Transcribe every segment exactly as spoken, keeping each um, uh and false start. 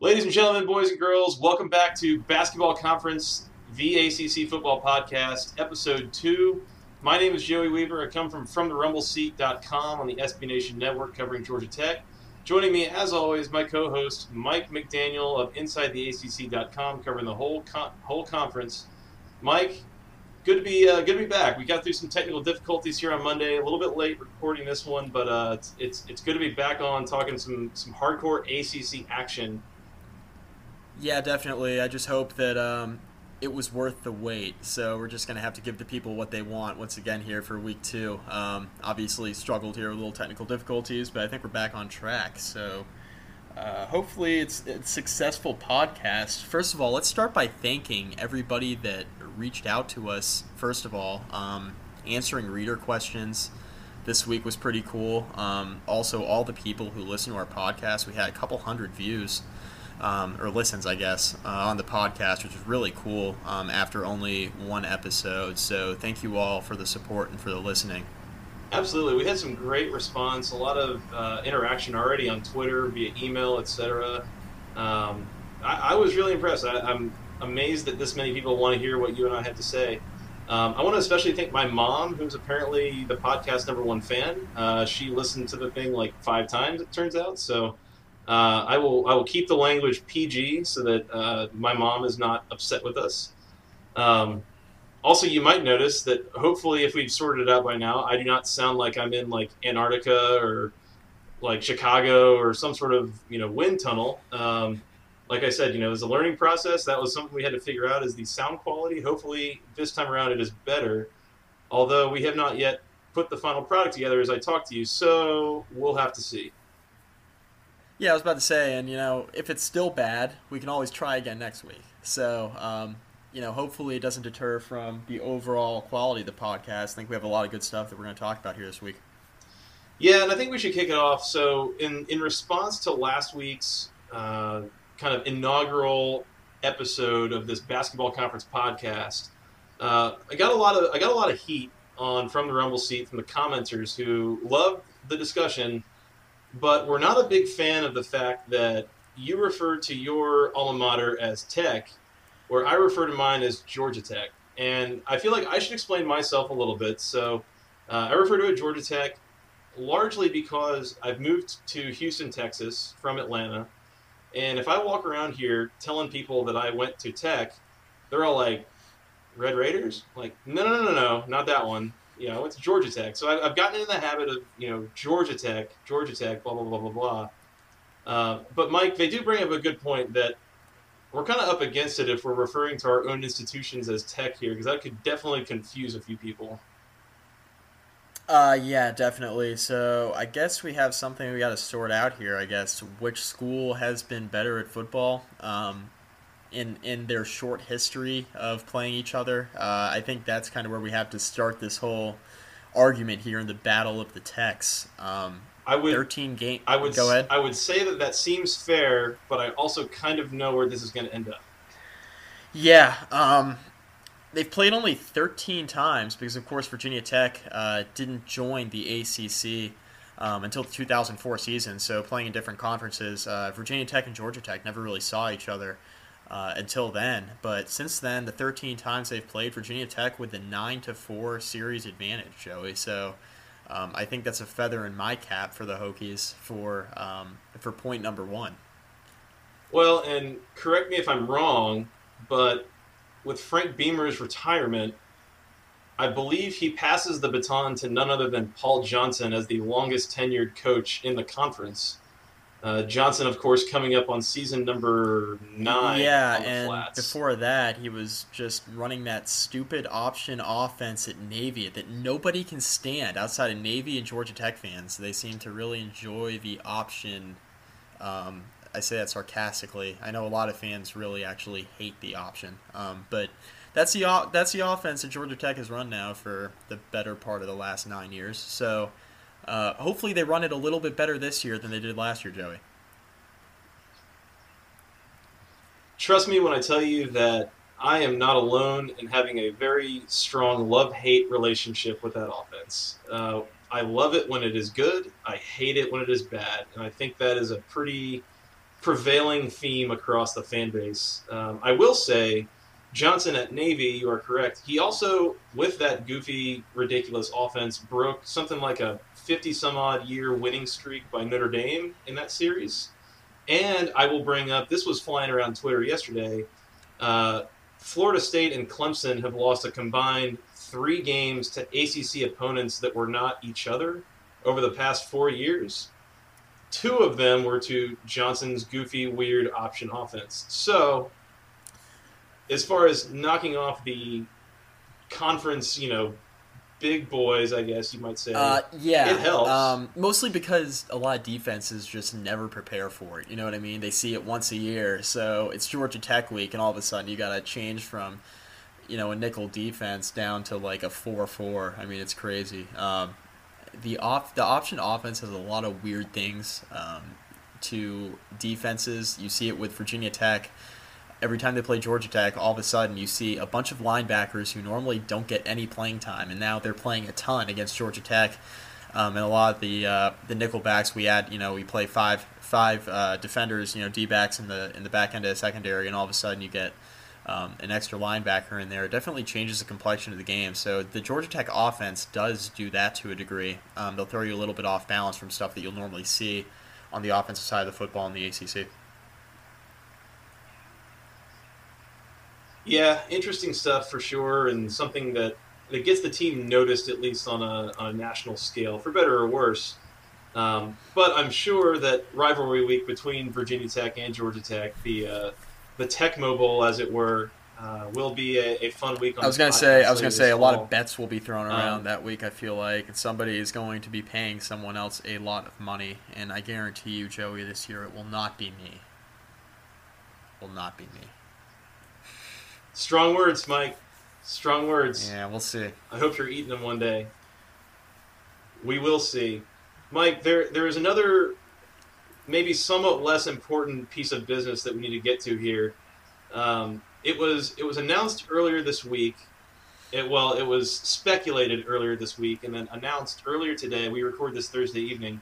Ladies and gentlemen, boys and girls, welcome back to Basketball Conference, the A C C Football Podcast, Episode two. My name is Joey Weaver. I come from from the rumble seat dot com on the S B Nation Network covering Georgia Tech. Joining me, as always, my co-host, Mike McDaniel of inside the A C C dot com, covering the whole con- whole conference. Mike, good to be uh, good to be back. We got through some technical difficulties here on Monday, a little bit late recording this one, but uh, it's, it's it's good to be back on talking some some hardcore A C C action. Yeah, definitely. I just hope that um, it was worth the wait. So we're just going to have to give the people what they want once again here for week two. Um, obviously struggled here with little technical difficulties, but I think we're back on track. So uh, hopefully it's, it's a successful podcast. First of all, let's start by thanking everybody that reached out to us, first of all. Um, answering reader questions this week was pretty cool. Um, also, all the people who listen to our podcast, we had a couple hundred views. Um, or listens, I guess, uh, on the podcast, which is really cool um, after only one episode. So thank you all for the support and for the listening. Absolutely. We had some great response, a lot of uh, interaction already on Twitter, via email, et cetera. Um, I, I was really impressed. I, I'm amazed that this many people want to hear what you and I have to say. Um, I want to especially thank my mom, who's apparently the podcast number one fan. Uh, she listened to the thing like five times, it turns out, so... Uh, I will I will keep the language P G so that uh, my mom is not upset with us. Um, also, you might notice that hopefully if we've sorted it out by now, I do not sound like I'm in like Antarctica or like Chicago or some sort of, you know, wind tunnel. Um, like I said, you know, it was a learning process. That was something we had to figure out is the sound quality. Hopefully this time around it is better, although we have not yet put the final product together as I talk to you. So we'll have to see. Yeah, I was about to say, and, you know, if it's still bad, we can always try again next week. So, um, you know, hopefully it doesn't deter from the overall quality of the podcast. I think we have a lot of good stuff that we're going to talk about here this week. Yeah, and I think we should kick it off. So in, in response to last week's uh, kind of inaugural episode of this Basketball Conference podcast, uh, I got a lot of I got a lot of heat on From the Rumble Seat from the commenters who loved the discussion. But we're not a big fan of the fact that you refer to your alma mater as Tech, where I refer to mine as Georgia Tech. And I feel like I should explain myself a little bit. So uh, I refer to it Georgia Tech largely because I've moved to Houston, Texas from Atlanta. And if I walk around here telling people that I went to Tech, they're all like, Red Raiders? Like, no, no, no, no, not that one. You know, it's Georgia Tech. So I've gotten into the habit of, you know, Georgia Tech, Georgia Tech, blah, blah, blah, blah, blah. Uh, but, Mike, they do bring up a good point that we're kind of up against it if we're referring to our own institutions as Tech here, because that could definitely confuse a few people. Uh, yeah, definitely. So I guess we have something we got to sort out here, I guess. Which school has been better at football um, in in their short history of playing each other. Uh, I think that's kind of where we have to start this whole argument here in the battle of the Techs. Um, I would thirteen game. I would go ahead. I would say that that seems fair, but I also kind of know where this is going to end up. Yeah, um, they've played only thirteen times because, of course, Virginia Tech uh, didn't join the A C C um, until the two thousand four season. So playing in different conferences, uh, Virginia Tech and Georgia Tech never really saw each other. Uh, until then, but since then, the thirteen times they've played, Virginia Tech with the nine to four series advantage, Joey. So um, I think that's a feather in my cap for the Hokies for um, for point number one. Well, and correct me if I'm wrong, but with Frank Beamer's retirement, I believe he passes the baton to none other than Paul Johnson as the longest tenured coach in the conference. Uh, Johnson, of course, coming up on season number nine. Yeah, and flats. Before that, he was just running that stupid option offense at Navy that nobody can stand outside of Navy and Georgia Tech fans. They seem to really enjoy the option. Um, I say that sarcastically. I know a lot of fans really actually hate the option, um, but that's the that's the offense that Georgia Tech has run now for the better part of the last nine years. So. Uh, hopefully they run it a little bit better this year than they did last year, Joey. Trust me when I tell you that I am not alone in having a very strong love-hate relationship with that offense. Uh, I love it when it is good. I hate it when it is bad. And I think that is a pretty prevailing theme across the fan base. Um, I will say, Johnson at Navy, you are correct. He also, with that goofy, ridiculous offense, broke something like a fifty-some-odd-year winning streak by Notre Dame in that series. And I will bring up, this was flying around Twitter yesterday, uh, Florida State and Clemson have lost a combined three games to A C C opponents that were not each other over the past four years. Two of them were to Johnson's goofy, weird option offense. So, as far as knocking off the conference, you know, big boys, I guess you might say, uh, yeah, it helps. Um, mostly because a lot of defenses just never prepare for it. You know what I mean? They see it once a year. So it's Georgia Tech week, and all of a sudden you got to change from, you know, a nickel defense down to like a four four. I mean, it's crazy. Um, the op- the option offense has a lot of weird things um, to defenses. You see it with Virginia Tech. Every time they play Georgia Tech, all of a sudden you see a bunch of linebackers who normally don't get any playing time, and now they're playing a ton against Georgia Tech. Um, and a lot of the uh, the nickelbacks we add, you know, we play five five uh, defenders, you know, D backs in the in the back end of the secondary, and all of a sudden you get um, an extra linebacker in there. It definitely changes the complexion of the game. So the Georgia Tech offense does do that to a degree. Um, they'll throw you a little bit off balance from stuff that you'll normally see on the offensive side of the football in the A C C. Yeah, interesting stuff for sure, and something that, that gets the team noticed, at least on a, on a national scale, for better or worse. Um, but I'm sure that rivalry week between Virginia Tech and Georgia Tech, the uh, the Tech Mobile, as it were, uh, will be a, a fun week. On I was going to say, I was going to say, a lot of bets will be thrown around um, that week. I feel like, and somebody is going to be paying someone else a lot of money, and I guarantee you, Joey, this year it will not be me. Will not be me. Strong words, Mike. Strong words. Yeah, we'll see. I hope you're eating them one day. We will see. Mike, there there is another maybe somewhat less important piece of business that we need to get to here. Um, it was it was announced earlier this week. It, well, it was speculated earlier this week and then announced earlier today. We record this Thursday evening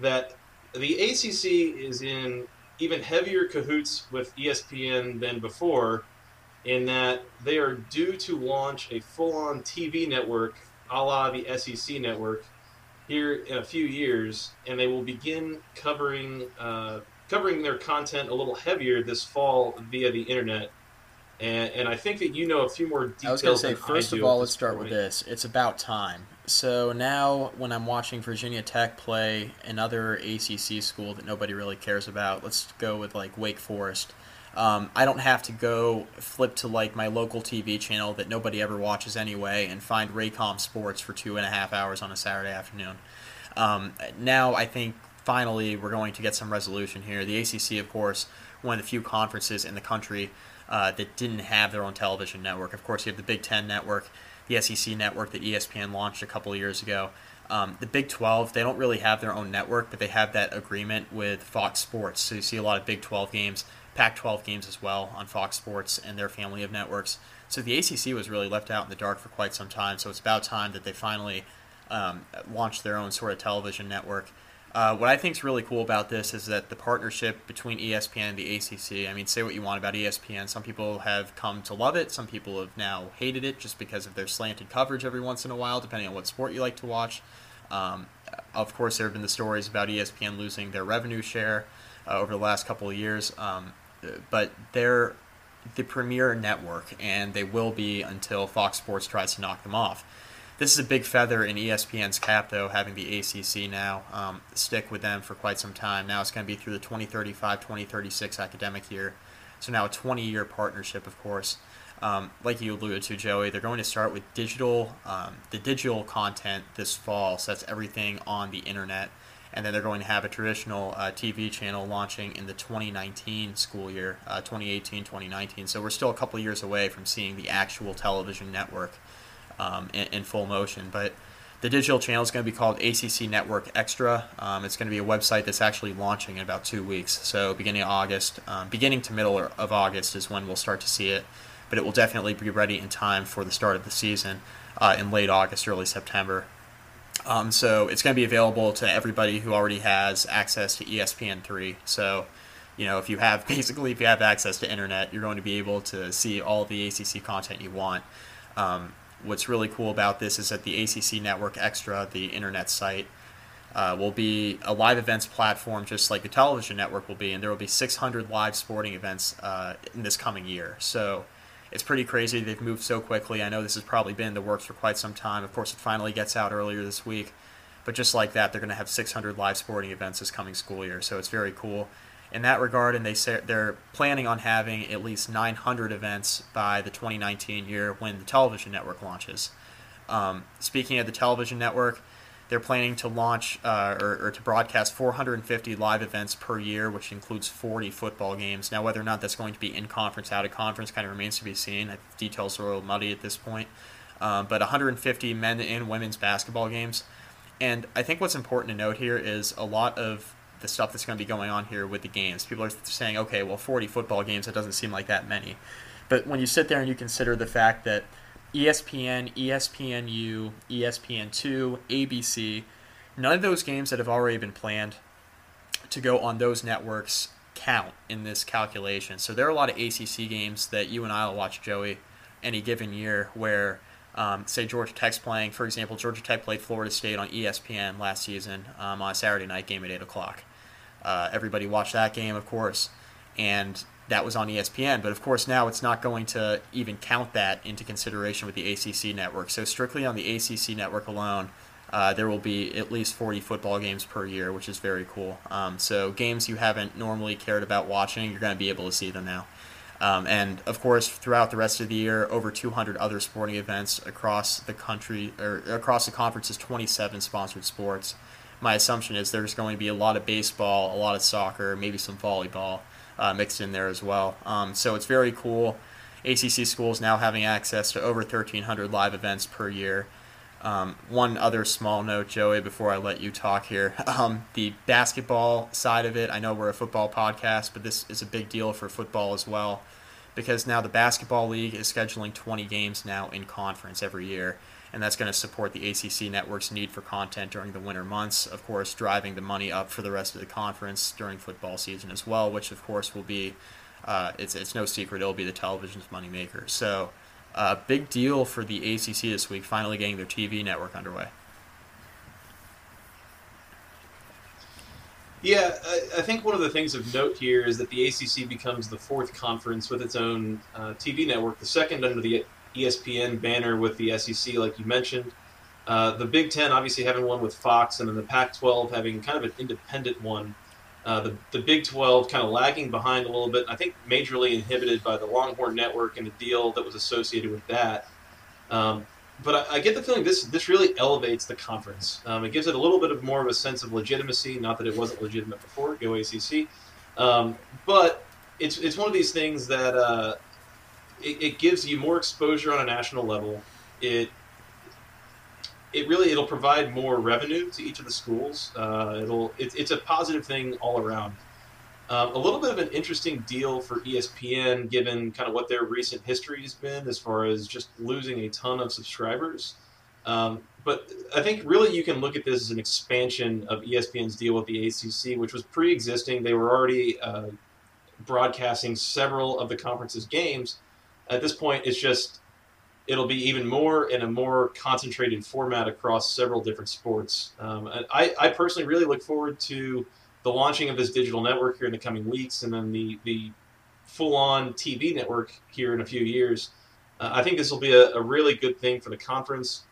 that the A C C is in even heavier cahoots with E S P N than before, in that they are due to launch a full-on T V network a la the S E C network here in a few years, and they will begin covering uh, covering their content a little heavier this fall via the internet. And, and I think that you know a few more details. I was going to say, first of all, let's start with this. It's about time. So now when I'm watching Virginia Tech play another A C C school that nobody really cares about, let's go with like Wake Forest. Um, I don't have to go flip to like my local T V channel that nobody ever watches anyway and find Raycom Sports for two and a half hours on a Saturday afternoon. Um, now I think finally we're going to get some resolution here. The A C C, of course, one of the few conferences in the country uh, that didn't have their own television network. Of course, you have the Big Ten network, the S E C network that E S P N launched a couple of years ago. Um, the Big twelve, they don't really have their own network, but they have that agreement with Fox Sports. So you see a lot of Big twelve games, Pac twelve games as well on Fox Sports and their family of networks. So the A C C was really left out in the dark for quite some time. So it's about time that they finally um, launched their own sort of television network. Uh, what I think is really cool about this is that the partnership between E S P N and the A C C, I mean, say what you want about E S P N. Some people have come to love it. Some people have now hated it just because of their slanted coverage every once in a while, depending on what sport you like to watch. Um, of course, there have been the stories about E S P N losing their revenue share uh, over the last couple of years. Um, but they're the premier network, and they will be until Fox Sports tries to knock them off. This is a big feather in E S P N's cap, though, having the A C C now um, stick with them for quite some time. Now it's going to be through the twenty thirty-five, twenty thirty-six academic year. So now a twenty-year partnership, of course. Um, like you alluded to, Joey, they're going to start with digital, um, the digital content this fall. So that's everything on the internet. And then they're going to have a traditional uh, T V channel launching in the twenty nineteen school year, uh, twenty eighteen, twenty nineteen. So we're still a couple of years away from seeing the actual television network um, in, in full motion. But the digital channel is going to be called A C C Network Extra. Um, it's going to be a website that's actually launching in about two weeks. So beginning of August, um, beginning to middle of August is when we'll start to see it. But it will definitely be ready in time for the start of the season uh, in late August, early September. Um, so it's going to be available to everybody who already has access to E S P N three. So, you know, if you have basically if you have access to internet, you're going to be able to see all the A C C content you want. Um, what's really cool about this is that the A C C Network Extra, the internet site, uh, will be a live events platform just like the television network will be, and there will be six hundred live sporting events uh, in this coming year. So it's pretty crazy they've moved so quickly. I know this has probably been in the works for quite some time. Of course, it finally gets out earlier this week. But just like that, they're going to have six hundred live sporting events this coming school year. So it's very cool in that regard. And they say they're planning on having at least nine hundred events by the twenty nineteen year when the television network launches. Um, speaking of the television network, they're planning to launch uh, or, or to broadcast four hundred fifty live events per year, which includes forty football games. Now, whether or not that's going to be in conference, out of conference, kind of remains to be seen. Details are a little muddy at this point. Um, but one hundred fifty men and women's basketball games. And I think what's important to note here is a lot of the stuff that's going to be going on here with the games. People are saying, okay, well, forty football games, it doesn't seem like that many. But when you sit there and you consider the fact that E S P N, E S P N U, E S P N two, A B C, none of those games that have already been planned to go on those networks count in this calculation. So there are a lot of A C C games that you and I will watch, Joey, any given year where, um, say, Georgia Tech's playing. For example, Georgia Tech played Florida State on E S P N last season um, on a Saturday night game at eight o'clock. Uh, everybody watched that game, of course, and that was on E S P N, but of course now it's not going to even count that into consideration with the A C C network. So strictly on the A C C network alone, uh, there will be at least forty football games per year, which is very cool. Um, so games you haven't normally cared about watching, you're going to be able to see them now. Um, and of course, throughout the rest of the year, over two hundred other sporting events across the country, or across the conference's twenty-seven sponsored sports. My assumption is there's going to be a lot of baseball, a lot of soccer, maybe some volleyball. Uh, mixed in there as well. Um, so it's very cool. A C C schools now having access to over thirteen hundred live events per year. Um, one other small note, Joey, before I let you talk here. Um, the basketball side of it, I know we're a football podcast, but this is a big deal for football as well because now the basketball league is scheduling twenty games now in conference every year, and that's going to support the A C C network's need for content during the winter months, of course, driving the money up for the rest of the conference during football season as well, which, of course, will be, uh, it's it's no secret, it'll be the television's moneymaker. So a uh, big deal for the A C C this week, finally getting their T V network underway. Yeah, I, I think one of the things of note here is that the A C C becomes the fourth conference with its own uh, T V network, the second under the E S P N banner with the S E C, like you mentioned. Uh, the Big Ten obviously having one with Fox, and then the Pac twelve having kind of an independent one. Uh, the, the Big twelve kind of lagging behind a little bit, and I think majorly inhibited by the Longhorn Network and the deal that was associated with that. Um, but I, I get the feeling this this really elevates the conference. Um, it gives it a little bit of more of a sense of legitimacy, not that it wasn't legitimate before, go A C C. Um, but it's, it's one of these things that... Uh, it gives you more exposure on a national level. It it really it'll provide more revenue to each of the schools. Uh, it'll it, it's a positive thing all around. Um, a little bit of an interesting deal for E S P N, given kind of what their recent history has been as far as just losing a ton of subscribers. Um, but I think really you can look at this as an expansion of E S P N's deal with the A C C, which was pre-existing. They were already uh, broadcasting several of the conference's games. At this point, it's just, it'll be even more in a more concentrated format across several different sports. Um, and I, I personally really look forward to the launching of this digital network here in the coming weeks, and then the, the full-on T V network here in a few years. Uh, I think this will be a, a really good thing for the conference.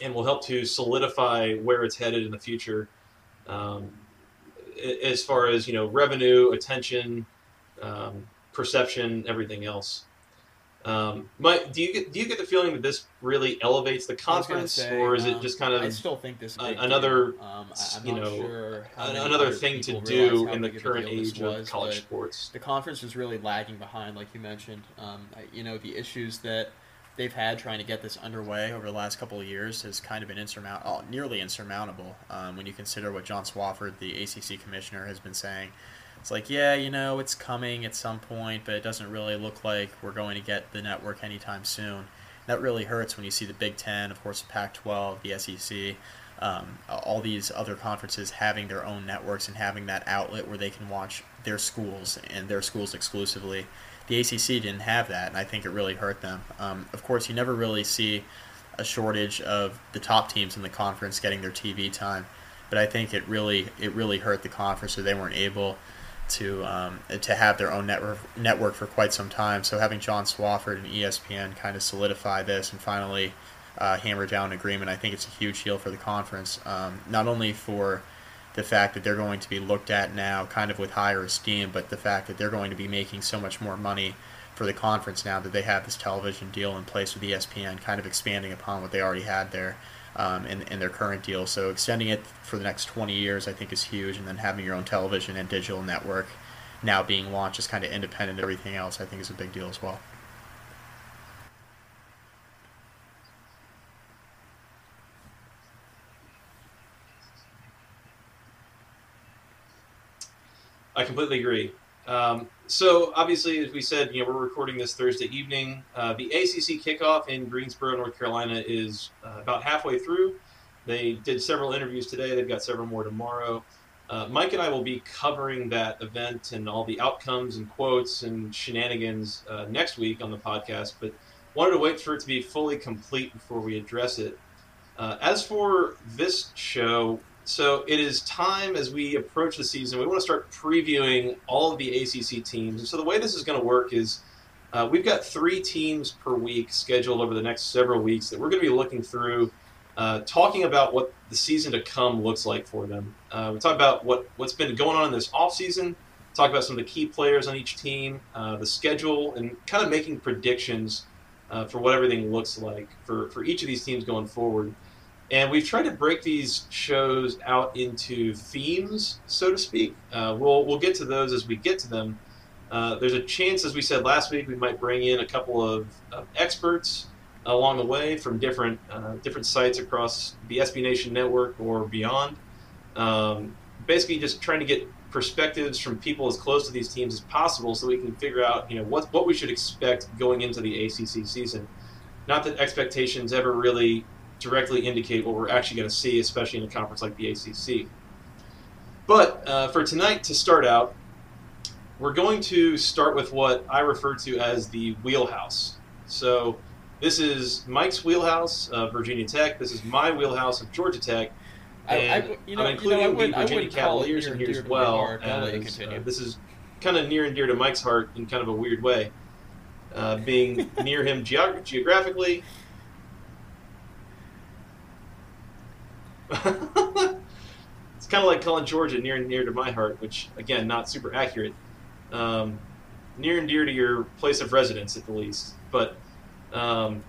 and will help to solidify where it's headed in the future, um, as far as, you know, revenue, attention, um, perception, everything else. Um, Mike, do you get do you get the feeling that this really elevates the conference, say, or is um, it just kind of? I still think this a, another um, I'm you not know sure another thing to do in the current age was, of college sports. The conference is really lagging behind, like you mentioned. Um, you know, the issues that they've had trying to get this underway over the last couple of years has kind of been insurmountable, nearly insurmountable. Um, when you consider what John Swafford, the A C C commissioner, has been saying. It's like, yeah, you know, it's coming at some point, but it doesn't really look like we're going to get the network anytime soon. And that really hurts when you see the Big Ten, of course, the Pac twelve, the S E C, um, all these other conferences having their own networks and having that outlet where they can watch their schools and their schools exclusively. The A C C didn't have that, and I think it really hurt them. Um, of course, you never really see a shortage of the top teams in the conference getting their T V time, but I think it really it really hurt the conference, so they weren't able to um, to have their own network network for quite some time. So having John Swafford and E S P N kind of solidify this and finally uh, hammer down an agreement, I think it's a huge deal for the conference, um, not only for the fact that they're going to be looked at now kind of with higher esteem, but the fact that they're going to be making so much more money for the conference now that they have this television deal in place with E S P N, kind of expanding upon what they already had there um, in, in their current deal. So extending it for the next twenty years I think is huge, and then having your own television and digital network now being launched is kind of independent of everything else, I think is a big deal as well. I completely agree. Um, so obviously, as we said, you know, we're recording this Thursday evening. Uh, the A C C kickoff in Greensboro, North Carolina, is uh, about halfway through. They did several interviews today. They've got several more tomorrow. Uh, Mike and I will be covering that event and all the outcomes and quotes and shenanigans uh, next week on the podcast, but wanted to wait for it to be fully complete before we address it. Uh, as for this show, so it is time, as we approach the season, we want to start previewing all of the A C C teams. And so the way this is going to work is uh, we've got three teams per week scheduled over the next several weeks that we're going to be looking through, uh, talking about what the season to come looks like for them. Uh, we talk about what, what's been going on in this offseason, talk about some of the key players on each team, uh, the schedule, and kind of making predictions uh, for what everything looks like for, for each of these teams going forward. And we've tried to break these shows out into themes, so to speak. Uh, we'll we'll get to those as we get to them. Uh, there's a chance, as we said last week, we might bring in a couple of, of experts along the way from different uh, different sites across the S B Nation network or beyond. Um, basically, just trying to get perspectives from people as close to these teams as possible, so we can figure out, you know, what what we should expect going into the A C C season. Not that expectations ever really directly indicate what we're actually going to see, especially in a conference like the A C C. But uh, for tonight, to start out, we're going to start with what I refer to as the wheelhouse. So this is Mike's wheelhouse of Virginia Tech. This is my wheelhouse of Georgia Tech. And I, I, you know, I'm including you know, would, the Virginia Cavaliers in here as well. As, uh, this is kind of near and dear to Mike's heart in kind of a weird way, uh, being near him geog- geographically. It's kind of like calling Georgia near and dear to my heart, which, again, not super accurate. Um, near and dear to your place of residence, at the least. But um,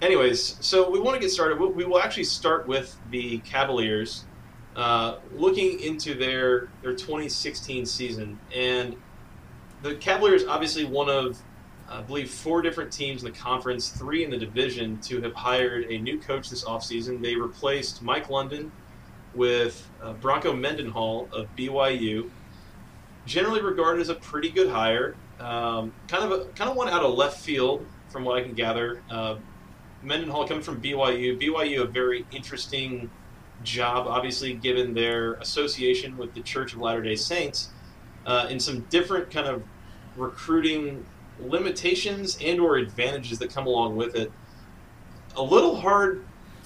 anyways, so we want to get started. We will actually start with the Cavaliers, uh, looking into their, their twenty sixteen season. And the Cavaliers, obviously one of, I believe, four different teams in the conference, three in the division, to have hired a new coach this offseason. They replaced Mike London with uh, Bronco Mendenhall of B Y U. Generally regarded as a pretty good hire, um, kind of a, kind of one out of left field from what I can gather. Uh, Mendenhall coming from B Y U. B Y U, a very interesting job, obviously, given their association with the Church of Latter-day Saints, uh, and some different kind of recruiting limitations and or advantages that come along with it. A little hard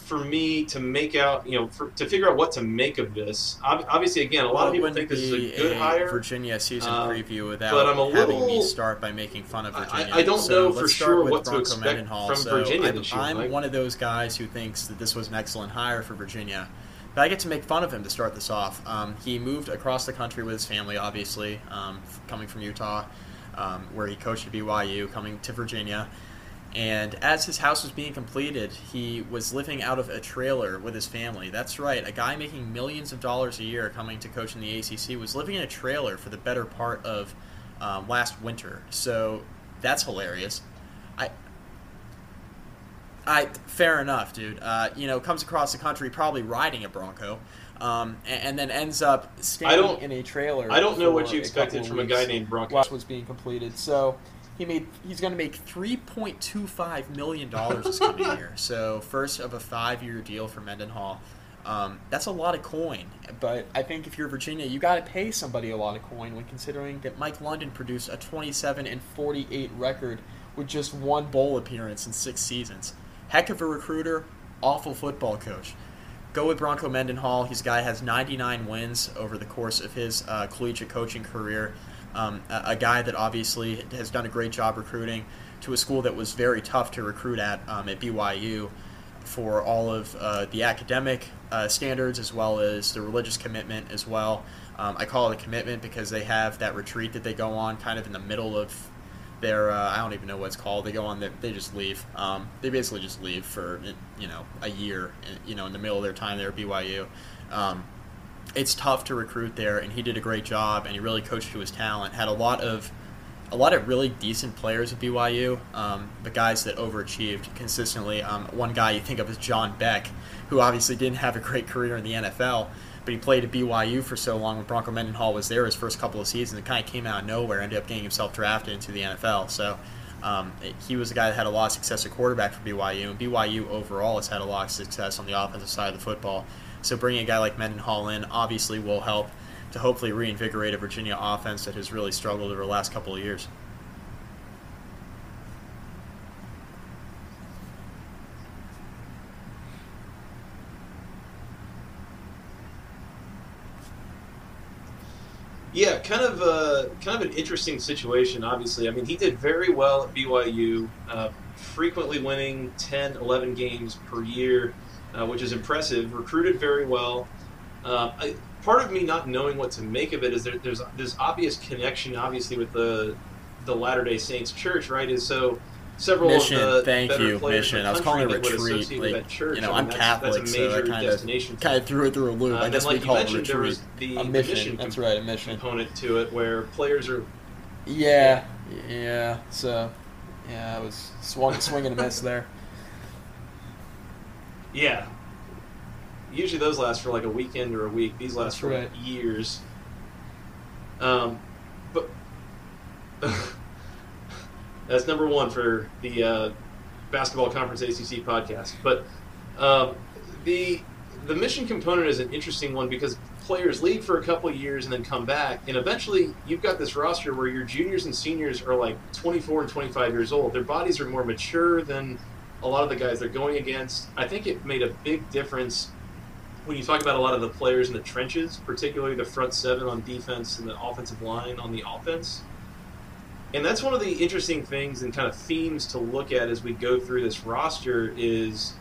for me to make out, you know, for, to figure out what to make of this. Obviously, again, a lot well, of people think this is a good a hire. Virginia season uh, preview without but I'm a having little, me start by making fun of Virginia. I, I don't so know for sure what Bronco to expect from so Virginia. I'm, year, I'm like. one of those guys who thinks that this was an excellent hire for Virginia. But I get to make fun of him to start this off. Um, he moved across the country with his family, obviously, um, coming from Utah, um, where he coached at B Y U, coming to Virginia. And as his house was being completed, he was living out of a trailer with his family. That's right, a guy making millions of dollars a year coming to coach in the A C C was living in a trailer for the better part of um, last winter. So that's hilarious. I... I, fair enough, dude. Uh, you know, comes across the country probably riding a Bronco, um, and, and then ends up staying in a trailer. I don't know what you expected from a guy named Bronco. Was being completed, so he made he's going to make three point two five million dollars this coming year. So first of a five-year deal for Mendenhall. Um, that's a lot of coin, but I think if you're Virginia, you got to pay somebody a lot of coin when considering that Mike London produced a twenty-seven and forty-eight record with just one bowl appearance in six seasons. Heck of a recruiter, awful football coach. Go with Bronco Mendenhall. His guy has ninety-nine wins over the course of his uh, collegiate coaching career. Um, a, a guy that obviously has done a great job recruiting to a school that was very tough to recruit at um, at B Y U for all of uh, the academic uh, standards as well as the religious commitment as well. Um, I call it a commitment because they have that retreat that they go on kind of in the middle of They're, uh, I don't even know what it's called. They go on, the, they just leave. Um, they basically just leave for, you know, a year, you know, in the middle of their time there at B Y U. Um, it's tough to recruit there, and he did a great job, and he really coached to his talent. Had a lot of a lot of really decent players at B Y U, um, but guys that overachieved consistently. Um, one guy you think of is John Beck, who obviously didn't have a great career in the N F L, but he played at B Y U for so long when Bronco Mendenhall was there his first couple of seasons. It kind of came out of nowhere, ended up getting himself drafted into the N F L. So um, it, he was a guy that had a lot of success at quarterback for B Y U, and B Y U overall has had a lot of success on the offensive side of the football. So bringing a guy like Mendenhall in obviously will help to hopefully reinvigorate a Virginia offense that has really struggled over the last couple of years. Yeah, kind of a, kind of an interesting situation, obviously. I mean, he did very well at B Y U, uh, frequently winning ten, eleven games per year, uh, which is impressive. Recruited very well. Uh, I, part of me not knowing what to make of it is there, there's this obvious connection, obviously, with the the Latter-day Saints Church, right? Is so several mission, of the thank better you, players mission. In the I was calling it a retreat. Like, that church. You know, I mean, I'm that's, Catholic, that's a major so I kind of, kind of threw it through a loop. Uh, I guess like we call it a retreat. There was the a mission. That's right, a mission component to it where players are. Yeah, yeah. So, yeah, I was swung, swinging a miss there. Yeah. Usually those last for like a weekend or a week. These last that's for right. years. Um, but. That's number one for the uh, Basketball Conference A C C podcast. But uh, the the mission component is an interesting one because players leave for a couple of years and then come back, and eventually you've got this roster where your juniors and seniors are like twenty-four and twenty-five years old. Their bodies are more mature than a lot of the guys they're going against. I think it made a big difference when you talk about a lot of the players in the trenches, particularly the front seven on defense and the offensive line on the offense. And that's one of the interesting things and kind of themes to look at as we go through this roster is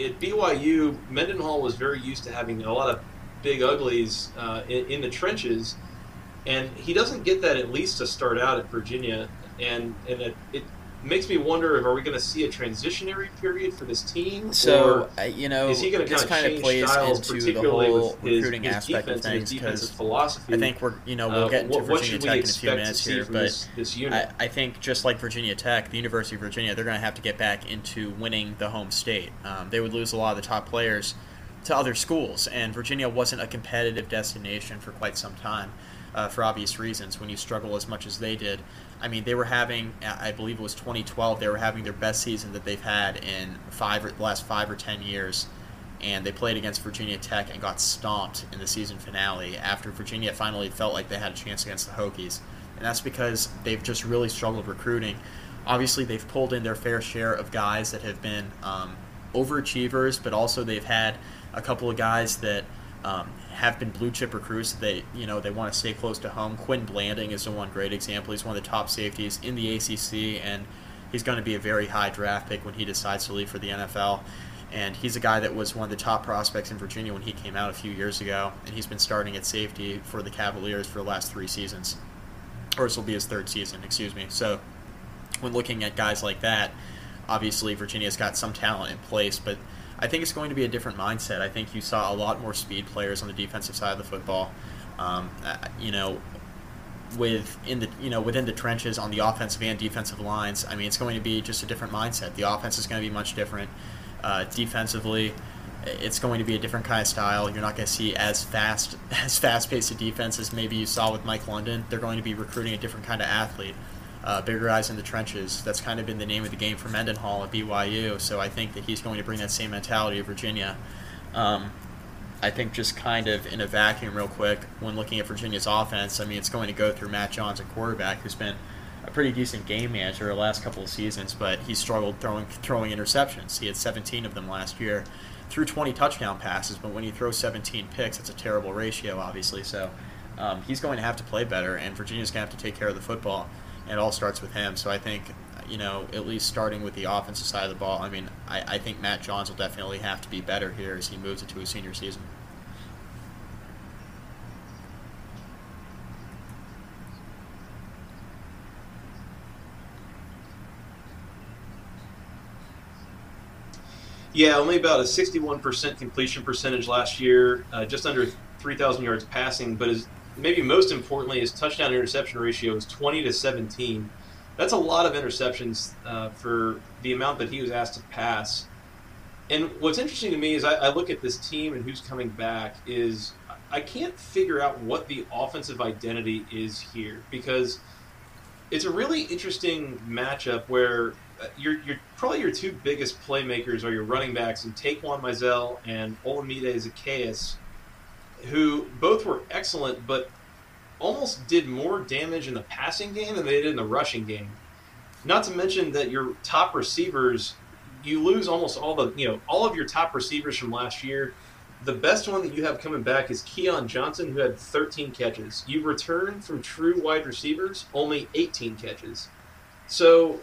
at B Y U, Mendenhall was very used to having a lot of big uglies uh, in, in the trenches, and he doesn't get that at least to start out at Virginia. And, and it, it makes me wonder, if are we going to see a transitionary period for this team? So, or you know, is he going to kind of kind change of plays styles, into the whole recruiting his, his aspect of things? Because I think we're, you know, we'll get into uh, what, Virginia what Tech in a few minutes here, but this, this I, I think just like Virginia Tech, the University of Virginia, they're going to have to get back into winning the home state. Um, they would lose a lot of the top players to other schools, and Virginia wasn't a competitive destination for quite some time. Uh, for obvious reasons, when you struggle as much as they did. I mean, they were having, I believe it was twenty twelve, they were having their best season that they've had in five or, the last five or ten years, and they played against Virginia Tech and got stomped in the season finale after Virginia finally felt like they had a chance against the Hokies. And that's because they've just really struggled recruiting. Obviously, they've pulled in their fair share of guys that have been um, overachievers, but also they've had a couple of guys that um, have been blue chip recruits. They, you know, they want to stay close to home. Quinn Blanding is the one great example. He's one of the top safeties in the A C C, and he's going to be a very high draft pick when he decides to leave for the N F L. And he's a guy that was one of the top prospects in Virginia when he came out a few years ago, and he's been starting at safety for the Cavaliers for the last three seasons. Or this will be his third season, excuse me. So when looking at guys like that, obviously Virginia's got some talent in place, but I think it's going to be a different mindset. I think you saw a lot more speed players on the defensive side of the football. Um, you know, with in the you know within the trenches on the offensive and defensive lines, I mean, it's going to be just a different mindset. The offense is going to be much different. Uh, defensively, it's going to be a different kind of style. You're not going to see as fast, as fast-paced a defense as maybe you saw with Mike London. They're going to be recruiting a different kind of athlete, uh, bigger guys in the trenches. That's kind of been the name of the game for Mendenhall at B Y U. So I think that he's going to bring that same mentality to Virginia. Um, I think just kind of in a vacuum, real quick, when looking at Virginia's offense, I mean, it's going to go through Matt Johns, a quarterback who's been a pretty decent game manager the last couple of seasons, but he struggled throwing throwing interceptions. He had seventeen of them last year, threw twenty touchdown passes, but when you throw seventeen picks, it's a terrible ratio, obviously. So um, he's going to have to play better, and Virginia's going to have to take care of the football, and it all starts with him. So I think, you know, at least starting with the offensive side of the ball, I mean, I, I think Matt Johns will definitely have to be better here as he moves into his senior season. Yeah, only about a sixty-one percent completion percentage last year, uh, just under three thousand yards passing. But his, maybe most importantly, his touchdown-interception ratio is twenty to seventeen. That's a lot of interceptions uh, for the amount that he was asked to pass. And what's interesting to me is I, I look at this team and who's coming back is I can't figure out what the offensive identity is here, because it's a really interesting matchup where – Your, your, probably your two biggest playmakers are your running backs in Taquan Mizzell and Olamide Zaccheaus, who both were excellent but almost did more damage in the passing game than they did in the rushing game. Not to mention that your top receivers, you lose almost all the, you know, all of your top receivers from last year. The best one that you have coming back is Keon Johnson, who had thirteen catches. You return from true wide receivers, only eighteen catches. So,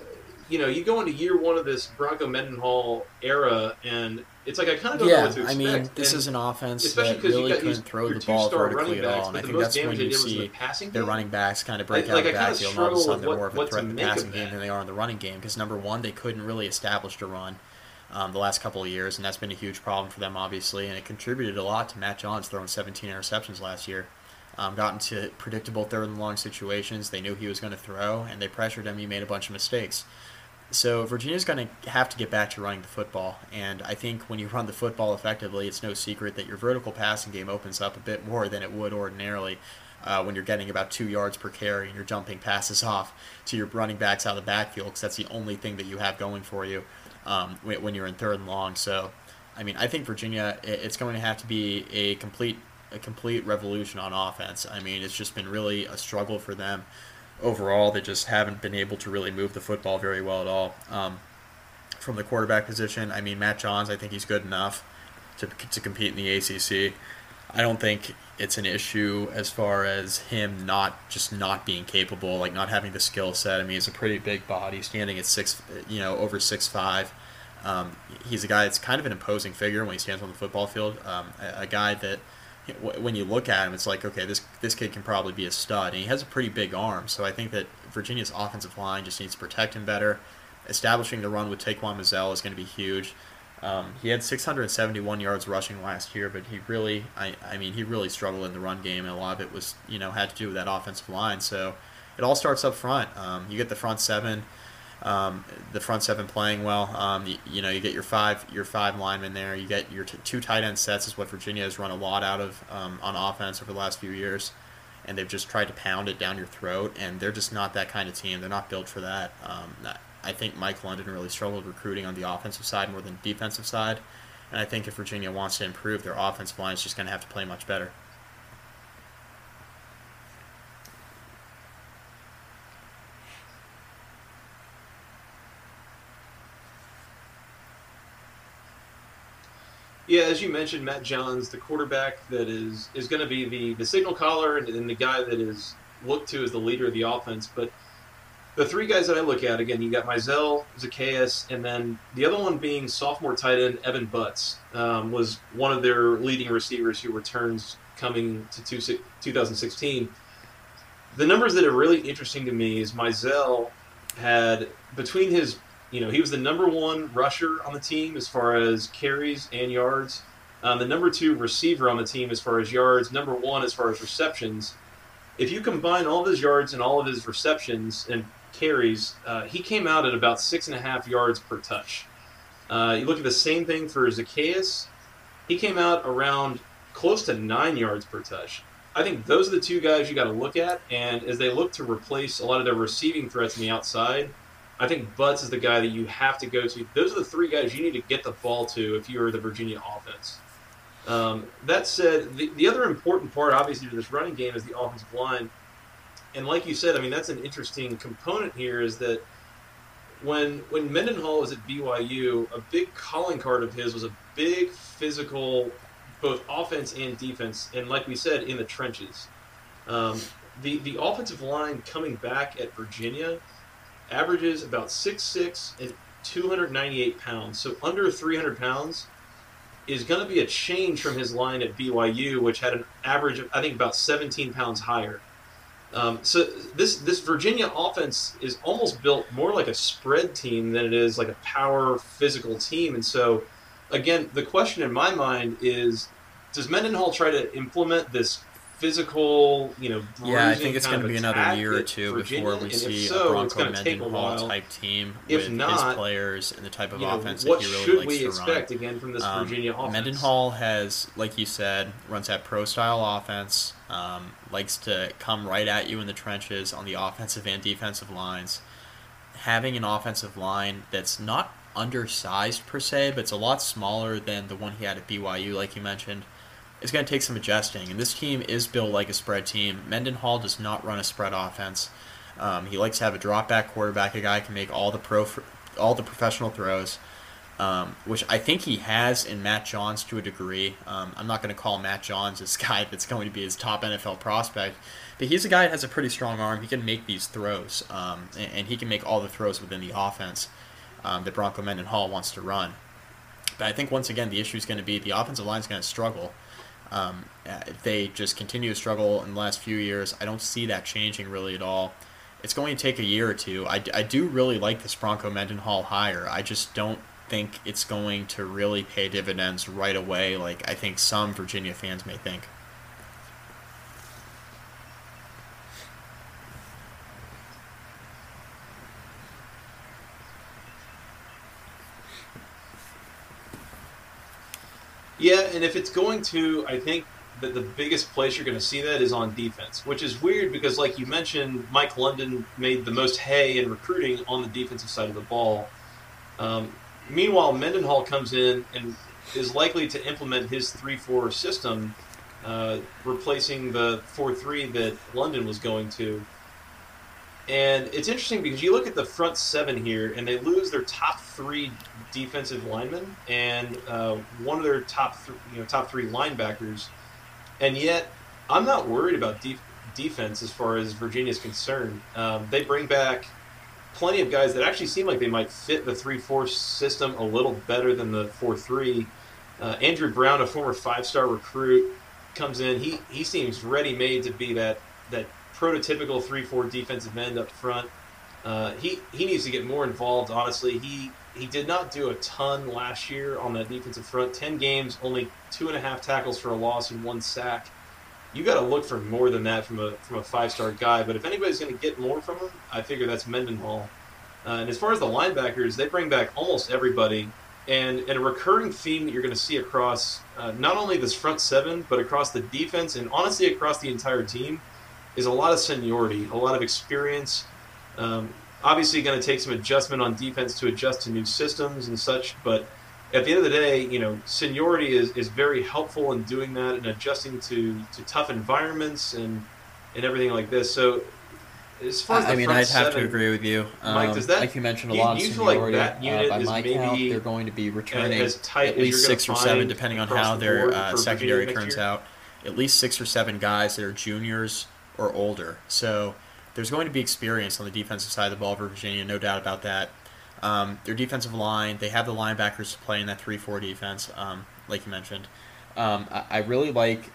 you know, you go into year one of this Bronco Mendenhall era, and it's like I kind of don't yeah, know what to expect. Yeah, I mean, this and is an offense especially that really you got, couldn't you, throw the ball vertically at all, and I think that's when you see the their running backs kind of break like, out like, of the backfield, and all of a sudden they're what, more of a threat in the passing game than they are in the running game, because, number one, they couldn't really establish the run um, the last couple of years, and that's been a huge problem for them, obviously, and it contributed a lot to Matt Johns throwing seventeen interceptions last year. Um, got into predictable third and long situations. They knew he was going to throw, and they pressured him. He made a bunch of mistakes. So Virginia's going to have to get back to running the football, and I think when you run the football effectively, it's no secret that your vertical passing game opens up a bit more than it would ordinarily uh, when you're getting about two yards per carry and you're dumping passes off to your running backs out of the backfield, because that's the only thing that you have going for you um, when you're in third and long. So, I mean, I think Virginia, it's going to have to be a complete a complete revolution on offense. I mean, it's just been really a struggle for them. Overall, they just haven't been able to really move the football very well at all. Um, from the quarterback position, I mean, Matt Johns, I think he's good enough to to compete in the A C C. I don't think it's an issue as far as him not just not being capable, like not having the skill set. I mean, he's a pretty big body, standing at six, you know, over six foot five. Um, he's a guy that's kind of an imposing figure when he stands on the football field. Um, a, a guy that when you look at him, it's like, okay, this this kid can probably be a stud, and he has a pretty big arm. So I think that Virginia's offensive line just needs to protect him better. Establishing the run with Taquan Mizzell is going to be huge. Um, he had six hundred seventy-one yards rushing last year, but he really, I, I mean, he really struggled in the run game, and a lot of it was, you know, had to do with that offensive line. So it all starts up front. Um, you get the front seven, um, the front seven playing well. Um, you, you know, you get your five, your five linemen there. You get your t- two tight end sets is what Virginia has run a lot out of um, on offense over the last few years, and they've just tried to pound it down your throat, and they're just not that kind of team. They're not built for that. Um, I think Mike London really struggled recruiting on the offensive side more than the defensive side, and I think if Virginia wants to improve, their offensive line is just going to have to play much better. Yeah, as you mentioned, Matt Johns, the quarterback that is, is going to be the, the signal caller and, and the guy that is looked to as the leader of the offense. But the three guys that I look at, again, you got Mizell, Zacchaeus, and then the other one being sophomore tight end Evan Butts, um, was one of their leading receivers who returns coming to two, twenty sixteen. The numbers that are really interesting to me is Mizell had, between his, you know, he was the number one rusher on the team as far as carries and yards, um, the number two receiver on the team as far as yards, number one as far as receptions. If you combine all of his yards and all of his receptions and carries, uh, he came out at about six and a half yards per touch. Uh, you look at the same thing for Zacchaeus. He came out around close to nine yards per touch. I think those are the two guys you got to look at, and as they look to replace a lot of their receiving threats on the outside, I think Butts is the guy that you have to go to. Those are the three guys you need to get the ball to if you're the Virginia offense. Um, that said, the, the other important part, obviously, to this running game is the offensive line. And like you said, I mean, that's an interesting component here is that when when Mendenhall was at B Y U, a big calling card of his was a big physical, both offense and defense, and like we said, in the trenches. Um, the, the offensive line coming back at Virginia averages about six foot six and two hundred ninety-eight pounds, so under three hundred pounds. Is going to be a change from his line at B Y U, which had an average of, I think, about seventeen pounds higher. Um, so this this Virginia offense is almost built more like a spread team than it is like a power physical team. And so, again, the question in my mind is, does Mendenhall try to implement this physical, you know, bruising yeah, I think it's going to be another year or two Virginia, before we see so, a Bronco Mendenhall type team if with not, his players and the type of offense know, that he really likes to run. What should we expect again from this um, Virginia offense? Mendenhall has, like you said, runs that pro-style offense, um, likes to come right at you in the trenches on the offensive and defensive lines. Having an offensive line that's not undersized per se, but it's a lot smaller than the one he had at B Y U, like you mentioned. It's going to take some adjusting, and this team is built like a spread team. Mendenhall does not run a spread offense. Um, he likes to have a drop-back quarterback, a guy who can make all the pro, all the professional throws, um, which I think he has in Matt Johns to a degree. Um, I'm not going to call Matt Johns this guy that's going to be his top N F L prospect, but he's a guy that has a pretty strong arm. He can make these throws, um, and, and he can make all the throws within the offense um, that Bronco Mendenhall wants to run. But I think, once again, the issue is going to be the offensive line is going to struggle. Um, if they just continue to struggle in the last few years, I don't see that changing really at all. It's going to take a year or two. I, I do really like this Bronco Mendenhall hire. I just don't think it's going to really pay dividends right away like I think some Virginia fans may think. Yeah, and if it's going to, I think that the biggest place you're going to see that is on defense, which is weird because, like you mentioned, Mike London made the most hay in recruiting on the defensive side of the ball. Um, meanwhile, Mendenhall comes in and is likely to implement his three four system, uh, replacing the four three that London was going to. And it's interesting because you look at the front seven here, and they lose their top three defensive linemen and uh, one of their top, th- you know, top three linebackers. And yet, I'm not worried about de- defense as far as Virginia's concerned. Um, they bring back plenty of guys that actually seem like they might fit the three four system a little better than the four three. Uh, Andrew Brown, a former five-star recruit, comes in. He he seems ready-made to be that that. prototypical three four defensive end up front. Uh, he, he needs to get more involved, honestly. He he did not do a ton last year on that defensive front. Ten games, only two and a half tackles for a loss and one sack. You got to look for more than that from a from a five-star guy, but if anybody's going to get more from him, I figure that's Mendenhall. Uh, and as far as the linebackers, they bring back almost everybody, and, and a recurring theme that you're going to see across uh, not only this front seven, but across the defense and honestly across the entire team, is a lot of seniority, a lot of experience. Um, obviously going to take some adjustment on defense to adjust to new systems and such, but at the end of the day, you know, seniority is, is very helpful in doing that and adjusting to, to tough environments and, and everything like this. So As far as I mean, I'd seven, have to agree with you. Um, Mike, does that, like you mentioned, a you, lot of seniority. Like uh, by my count, they're going to be returning at least six or seven, depending on how the their uh, secondary turns year. out. At least six or seven guys that are juniors or older. So there's going to be experience on the defensive side of the ball for Virginia, no doubt about that. Um, their defensive line, they have the linebackers to play in that three four defense, um, like you mentioned. Um, I, I really like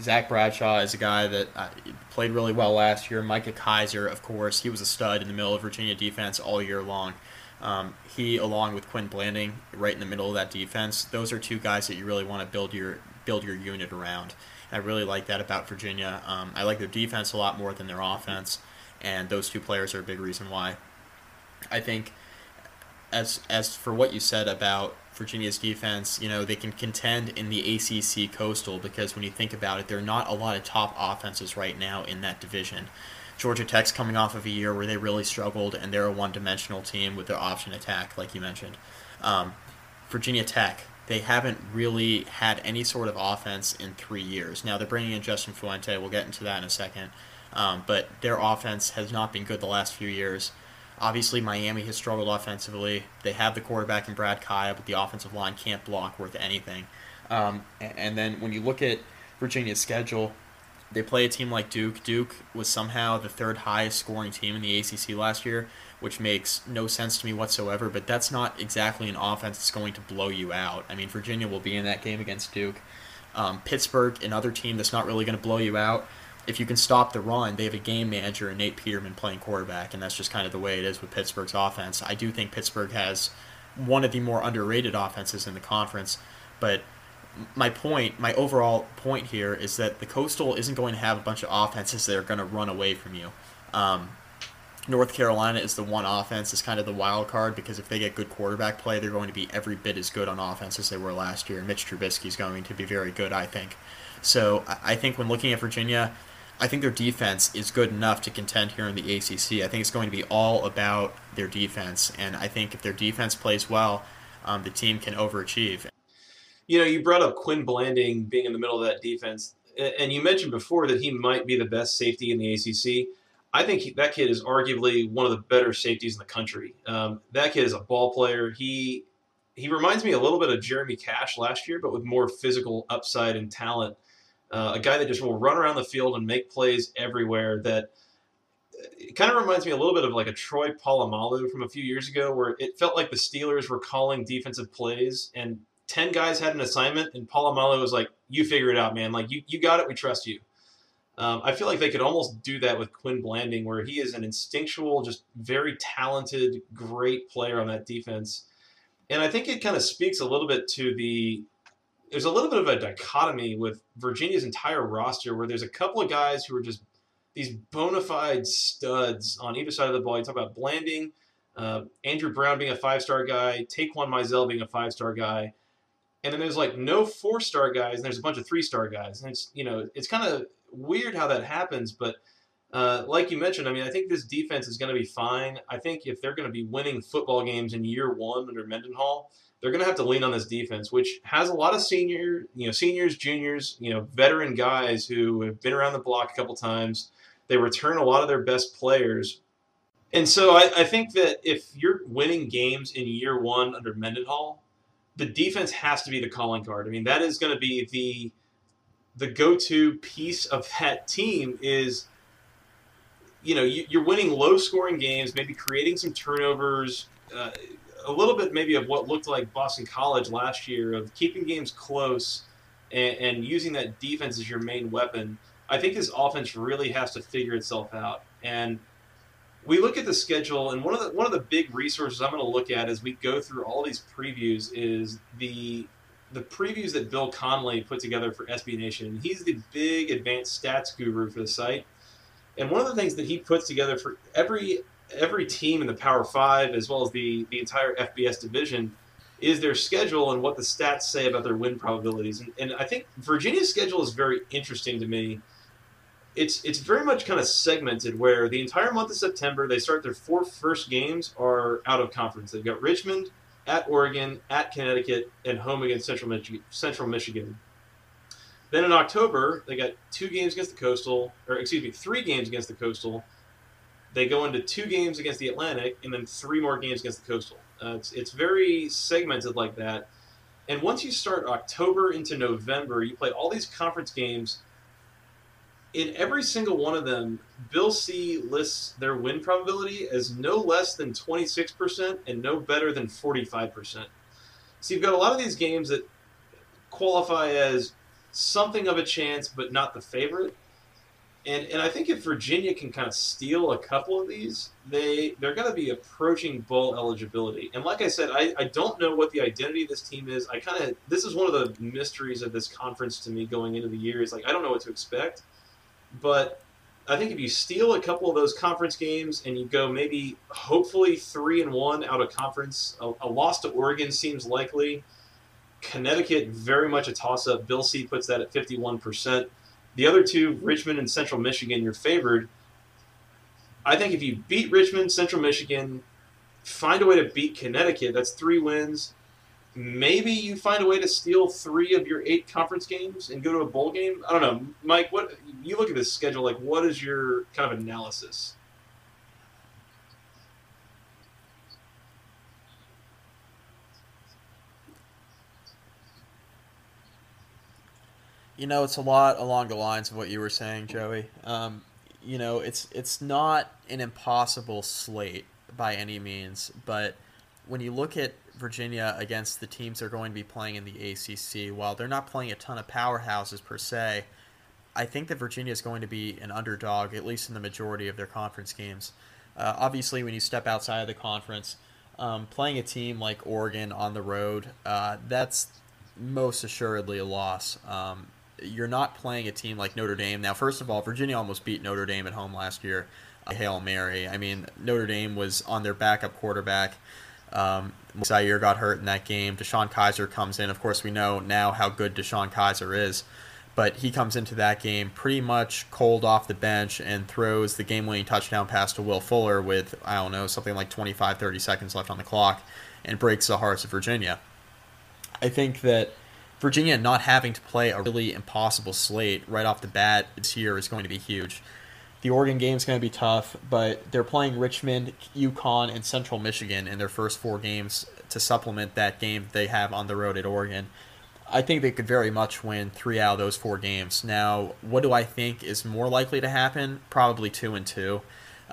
Zach Bradshaw is a guy that uh, played really well last year. Micah Kaiser, of course, he was a stud in the middle of Virginia defense all year long. Um, he, along with Quinn Blanding, right in the middle of that defense, those are two guys that you really want to build your build your unit around. And I really like that about Virginia. Um, I like their defense a lot more than their offense, and those two players are a big reason why. I think, as as for what you said about Virginia's defense, you know, they can contend in the A C C Coastal because when you think about it, there are not a lot of top offenses right now in that division. Georgia Tech's coming off of a year where they really struggled, and they're a one-dimensional team with their option attack, like you mentioned. Um, Virginia Tech, they haven't really had any sort of offense in three years. Now, they're bringing in Justin Fuente. We'll get into that in a second. Um, but their offense has not been good the last few years. Obviously, Miami has struggled offensively. They have the quarterback in Brad Kaya, but the offensive line can't block worth anything. Um, and then when you look at Virginia's schedule, they play a team like Duke. Duke was somehow the third highest scoring team in the A C C last year, which makes no sense to me whatsoever, but that's not exactly an offense that's going to blow you out. I mean, Virginia will be in that game against Duke. Um, Pittsburgh, another team that's not really going to blow you out. If you can stop the run, they have a game manager and Nate Peterman playing quarterback, and that's just kind of the way it is with Pittsburgh's offense. I do think Pittsburgh has one of the more underrated offenses in the conference, but my point, my overall point here is that the Coastal isn't going to have a bunch of offenses that are going to run away from you. Um, North Carolina is the one offense that's kind of the wild card because if they get good quarterback play, they're going to be every bit as good on offense as they were last year. Mitch Trubisky's going to be very good, I think. So I think when looking at Virginia, I think their defense is good enough to contend here in the A C C. I think it's going to be all about their defense, and I think if their defense plays well, um, the team can overachieve. You know, you brought up Quinn Blanding being in the middle of that defense, and you mentioned before that he might be the best safety in the A C C. I think he, that kid is arguably one of the better safeties in the country. Um, that kid is a ball player. He he reminds me a little bit of Jeremy Cash last year, but with more physical upside and talent. Uh, a guy that just will run around the field and make plays everywhere. That it kind of reminds me a little bit of like a Troy Polamalu from a few years ago where it felt like the Steelers were calling defensive plays and ten guys had an assignment and Polamalu was like, you figure it out, man. Like, you, you got it. We trust you. Um, I feel like they could almost do that with Quinn Blanding where he is an instinctual, just very talented, great player on that defense. And I think it kind of speaks a little bit to the there's a little bit of a dichotomy with Virginia's entire roster where there's a couple of guys who are just these bona fide studs on either side of the ball. You talk about Blanding, uh, Andrew Brown being a five-star guy, Taquan Mizzell being a five-star guy. And then there's like no four-star guys, and there's a bunch of three-star guys. And it's, you know, it's kind of weird how that happens. But uh, like you mentioned, I mean, I think this defense is going to be fine. I think if they're going to be winning football games in year one under Mendenhall, they're going to have to lean on this defense, which has a lot of senior, you know, seniors, juniors, you know, veteran guys who have been around the block a couple times. They return a lot of their best players. And so I, I think that if you're winning games in year one under Mendenhall, the defense has to be the calling card. I mean, that is going to be the the go-to piece of that team is, you know, you, you're winning low-scoring games, maybe creating some turnovers, uh, a little bit maybe of what looked like Boston College last year of keeping games close and, and using that defense as your main weapon. I think this offense really has to figure itself out. And we look at the schedule, and one of the one of the big resources I'm going to look at as we go through all these previews is the the previews that Bill Conley put together for S B Nation. He's the big advanced stats guru for the site. And one of the things that he puts together for every every team in the Power Five, as well as the, the entire F B S division, is their schedule and what the stats say about their win probabilities. And, and I think Virginia's schedule is very interesting to me. It's it's very much kind of segmented where the entire month of September, they start their four first games are out of conference. They've got Richmond, at Oregon, at Connecticut, and home against Central Michi- Central Michigan. Then in October, they got two games against the Coastal, or excuse me, three games against the Coastal, They go into two games against the Atlantic and then three more games against the Coastal. Uh, it's, it's very segmented like that. And once you start October into November, you play all these conference games. In every single one of them, Bill C lists their win probability as no less than twenty-six percent and no better than forty-five percent. So you've got a lot of these games that qualify as something of a chance but not the favorite. And and I think if Virginia can kind of steal a couple of these, they, they're going to be approaching bowl eligibility. And like I said, I, I don't know what the identity of this team is. I kind of This is one of the mysteries of this conference to me going into the year. Is like I don't know what to expect. But I think if you steal a couple of those conference games and you go maybe hopefully three and one out of conference, a, a loss to Oregon seems likely. Connecticut, very much a toss-up. Bill C puts that at fifty-one percent. The other two, Richmond and Central Michigan, you're favored. I think if you beat Richmond, Central Michigan, find a way to beat Connecticut, that's three wins. Maybe you find a way to steal three of your eight conference games and go to a bowl game. I don't know. Mike, what you look at this schedule, like what is your kind of analysis? You know, it's a lot along the lines of what you were saying, Joey. Um, you know, it's it's not an impossible slate by any means, but when you look at Virginia against the teams they're going to be playing in the A C C, while they're not playing a ton of powerhouses per se, I think that Virginia is going to be an underdog, at least in the majority of their conference games. Uh, obviously, when you step outside of the conference, um, playing a team like Oregon on the road, uh, that's most assuredly a loss. Um You're not playing a team like Notre Dame. Now, first of all, Virginia almost beat Notre Dame at home last year. Uh, Hail Mary. I mean, Notre Dame was on their backup quarterback. Um, Zaire got hurt in that game. Deshaun Kaiser comes in. Of course, we know now how good Deshaun Kaiser is. But he comes into that game pretty much cold off the bench and throws the game-winning touchdown pass to Will Fuller with, I don't know, something like twenty-five, thirty seconds left on the clock and breaks the hearts of Virginia. I think that Virginia not having to play a really impossible slate right off the bat this year is going to be huge. The Oregon game is going to be tough, but they're playing Richmond, UConn, and Central Michigan in their first four games to supplement that game they have on the road at Oregon. I think they could very much win three out of those four games. Now, what do I think is more likely to happen? Probably two and two.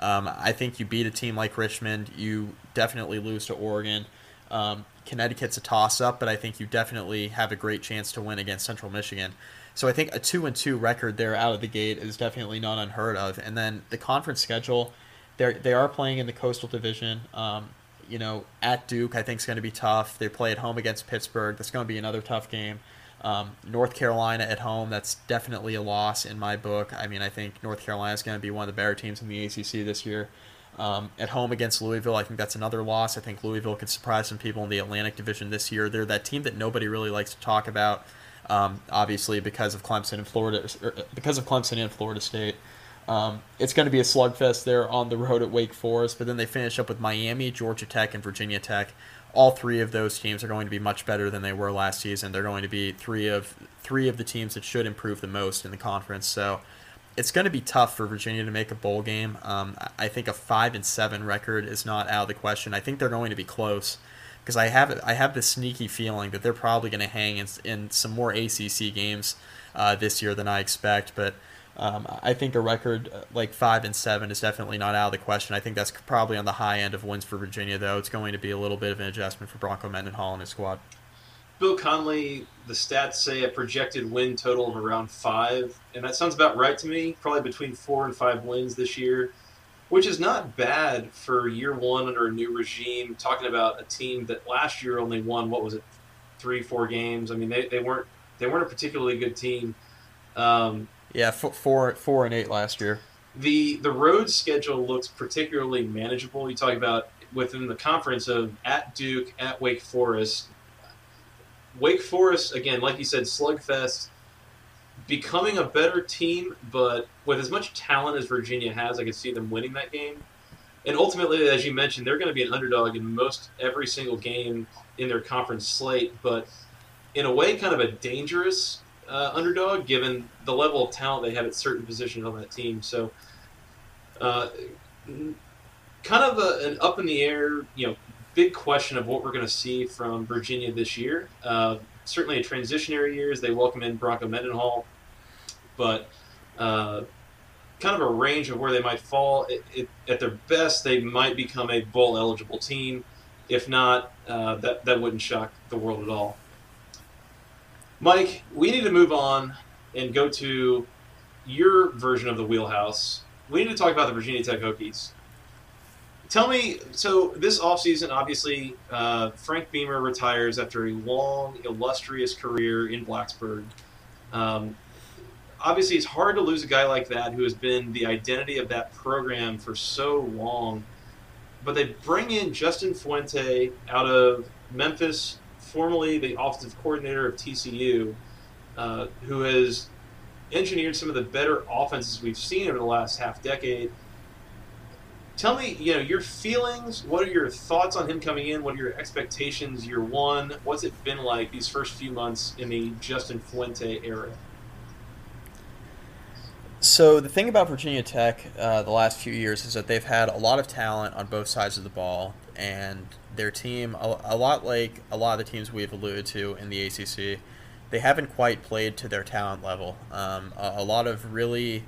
Um, I think you beat a team like Richmond, you definitely lose to Oregon. Um, Connecticut's a toss-up, but I think you definitely have a great chance to win against Central Michigan. So I think a two and two record there out of the gate is definitely not unheard of. And then the conference schedule, they they are playing in the Coastal Division. Um, you know, at Duke, I think is going to be tough. They play at home against Pittsburgh. That's going to be another tough game. Um, North Carolina at home, that's definitely a loss in my book. I mean, I think North Carolina is going to be one of the better teams in the A C C this year. Um, at home against Louisville, I think that's another loss. I think Louisville could surprise some people in the Atlantic Division this year. They're that team that nobody really likes to talk about, um, obviously because of Clemson and Florida, because of Clemson and Florida State. Um, it's going to be a slugfest there on the road at Wake Forest, but then they finish up with Miami, Georgia Tech, and Virginia Tech. All three of those teams are going to be much better than they were last season. They're going to be three of three of the teams that should improve the most in the conference. So it's going to be tough for Virginia to make a bowl game. Um, I think a five and seven record is not out of the question. I think they're going to be close because I have I have this sneaky feeling that they're probably going to hang in, in some more A C C games uh, this year than I expect. But um, I think a record like five and seven is definitely not out of the question. I think that's probably on the high end of wins for Virginia, though. It's going to be a little bit of an adjustment for Bronco Mendenhall and his squad. Bill Conley, the stats say a projected win total of around five, and that sounds about right to me, probably between four and five wins this year, which is not bad for year one under a new regime, talking about a team that last year only won, what was it, three, four games. I mean, they, they weren't they weren't a particularly good team. Um, yeah, four, four and eight last year. The, the road schedule looks particularly manageable. You talk about within the conference of at Duke, at Wake Forest, Wake Forest, again, like you said, slugfest, becoming a better team, but with as much talent as Virginia has, I can see them winning that game. And ultimately, as you mentioned, they're going to be an underdog in most every single game in their conference slate, but in a way, kind of a dangerous uh, underdog, given the level of talent they have at certain positions on that team. So uh, kind of a, an up in the air, you know, big question of what we're going to see from Virginia this year. Uh, certainly a transitionary year as they welcome in Bronco Mendenhall, but uh, kind of a range of where they might fall. It, it, at their best, they might become a bowl-eligible team. If not, uh, that, that wouldn't shock the world at all. Mike, we need to move on and go to your version of the wheelhouse. We need to talk about the Virginia Tech Hokies. Tell me, so this offseason, obviously, uh, Frank Beamer retires after a long, illustrious career in Blacksburg. Um, obviously, it's hard to lose a guy like that who has been the identity of that program for so long. But they bring in Justin Fuente out of Memphis, formerly the offensive coordinator of T C U, uh, who has engineered some of the better offenses we've seen over the last half decade. Tell me, you know, your feelings. What are your thoughts on him coming in? What are your expectations year one? What's it been like these first few months in the Justin Fuente era? So the thing about Virginia Tech uh, the last few years is that they've had a lot of talent on both sides of the ball, and their team, a, a lot like a lot of the teams we've alluded to in the A C C, they haven't quite played to their talent level. Um, a, a lot of really...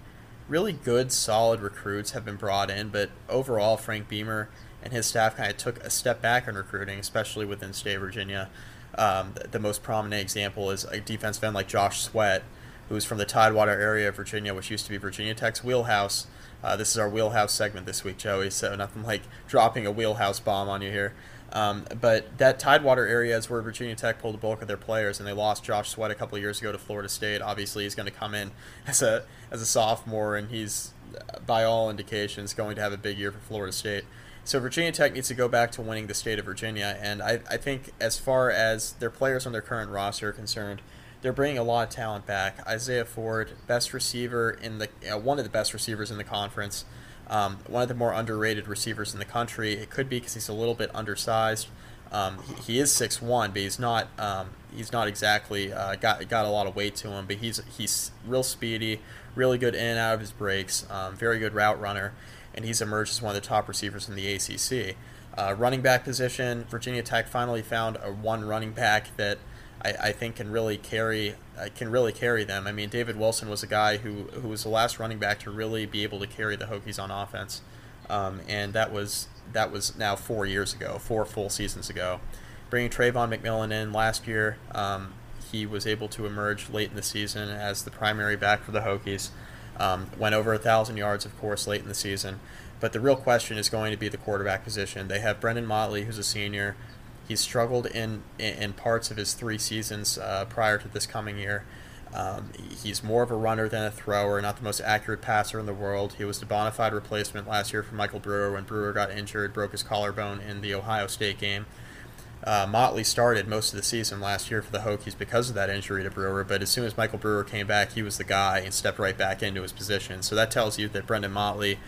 Really good, solid recruits have been brought in, but overall, Frank Beamer and his staff kind of took a step back in recruiting, especially within state Virginia. Um, the, the most prominent example is a defensive end like Josh Sweat, who's from the Tidewater area of Virginia, which used to be Virginia Tech's wheelhouse. Uh, this is our wheelhouse segment this week, Joey, so nothing like dropping a wheelhouse bomb on you here. Um, but that Tidewater area is where Virginia Tech pulled the bulk of their players, and they lost Josh Sweat a couple of years ago to Florida State. Obviously, he's going to come in as a as a sophomore, and he's, by all indications, going to have a big year for Florida State. So Virginia Tech needs to go back to winning the state of Virginia, and I, I think as far as their players on their current roster are concerned, they're bringing a lot of talent back. Isaiah Ford, best receiver in the uh, one of the best receivers in the conference. Um, one of the more underrated receivers in the country. It could be because he's a little bit undersized. Um, he, he is six one, but he's not um, he's not exactly uh, got got a lot of weight to him. But he's he's real speedy, really good in and out of his breaks, um, very good route runner, and he's emerged as one of the top receivers in the A C C. Uh, running back position, Virginia Tech finally found a one running back that I, I think can really carry uh, can really carry them. I mean, David Wilson was a guy who, who was the last running back to really be able to carry the Hokies on offense, um, and that was that was now four years ago, four full seasons ago. Bringing Trayvon McMillan in last year, um, he was able to emerge late in the season as the primary back for the Hokies. Um, went over a thousand yards, of course, late in the season. But the real question is going to be the quarterback position. They have Brendan Motley, who's a senior. He's struggled in, in parts of his three seasons uh, prior to this coming year. Um, he's more of a runner than a thrower, not the most accurate passer in the world. He was the bona fide replacement last year for Michael Brewer when Brewer got injured, broke his collarbone in the Ohio State game. Uh, Motley started most of the season last year for the Hokies because of that injury to Brewer, but as soon as Michael Brewer came back, he was the guy and stepped right back into his position. So that tells you that Brendan Motley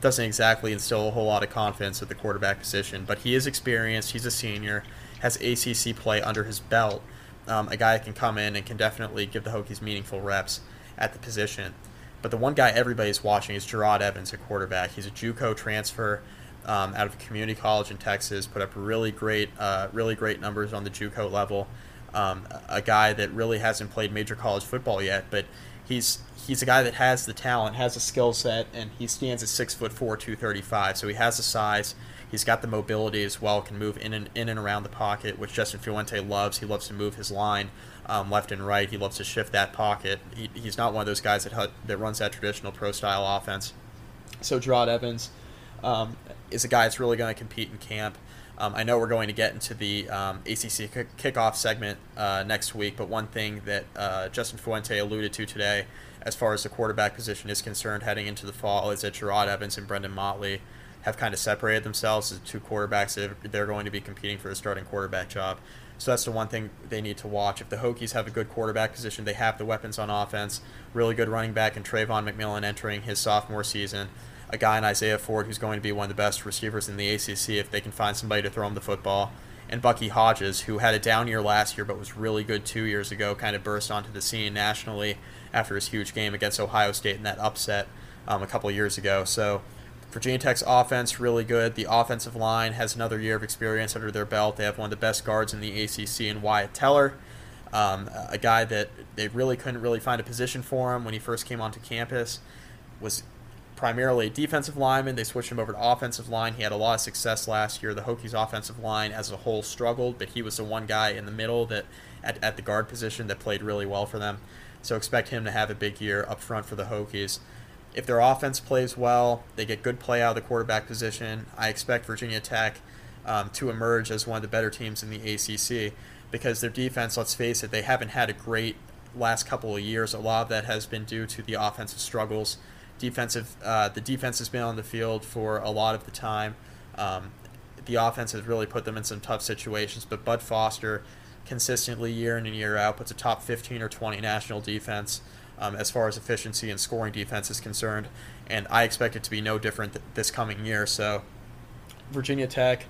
doesn't exactly instill a whole lot of confidence at the quarterback position, but he is experienced. He's a senior, has A C C play under his belt, um, a guy that can come in and can definitely give the Hokies meaningful reps at the position. But the one guy everybody's watching is Jerod Evans, a quarterback. He's a JUCO transfer um, out of a community college in Texas, put up really great, uh, really great numbers on the JUCO level. Um, a guy that really hasn't played major college football yet, but he's he's a guy that has the talent, has a skill set, and he stands at six foot four, two thirty five. So he has the size. He's got the mobility as well. Can move in and in and around the pocket, which Justin Fuente loves. He loves to move his line um, left and right. He loves to shift that pocket. He, he's not one of those guys that that runs that traditional pro style offense. So Jerod Evans um, is a guy that's really going to compete in camp. Um, I know we're going to get into the um, A C C kickoff segment uh, next week, but one thing that uh, Justin Fuente alluded to today as far as the quarterback position is concerned heading into the fall is that Jerod Evans and Brendan Motley have kind of separated themselves as two quarterbacks that they're going to be competing for the starting quarterback job. So that's the one thing they need to watch. If the Hokies have a good quarterback position, they have the weapons on offense, really good running back in Trayvon McMillan entering his sophomore season, a guy in Isaiah Ford who's going to be one of the best receivers in the A C C if they can find somebody to throw him the football, and Bucky Hodges, who had a down year last year but was really good two years ago, kind of burst onto the scene nationally after his huge game against Ohio State in that upset um, a couple years ago. So Virginia Tech's offense, really good. The offensive line has another year of experience under their belt. They have one of the best guards in the A C C in Wyatt Teller, um, a guy that they really couldn't really find a position for him when he first came onto campus. Was primarily a defensive lineman. They switched him over to offensive line. He had a lot of success last year. The Hokies' offensive line as a whole struggled, but he was the one guy in the middle that at, at the guard position that played really well for them. So expect him to have a big year up front for the Hokies. If their offense plays well, they get good play out of the quarterback position. I expect Virginia Tech um, to emerge as one of the better teams in the A C C because their defense, let's face it, they haven't had a great last couple of years. A lot of that has been due to the offensive struggles. Defensive, uh, the defense has been on the field for a lot of the time. Um, the offense has really put them in some tough situations, but Bud Foster consistently year in and year out puts a top fifteen or twenty national defense. Um, as far as efficiency and scoring defense is concerned, and I expect it to be no different th- this coming year. So Virginia Tech,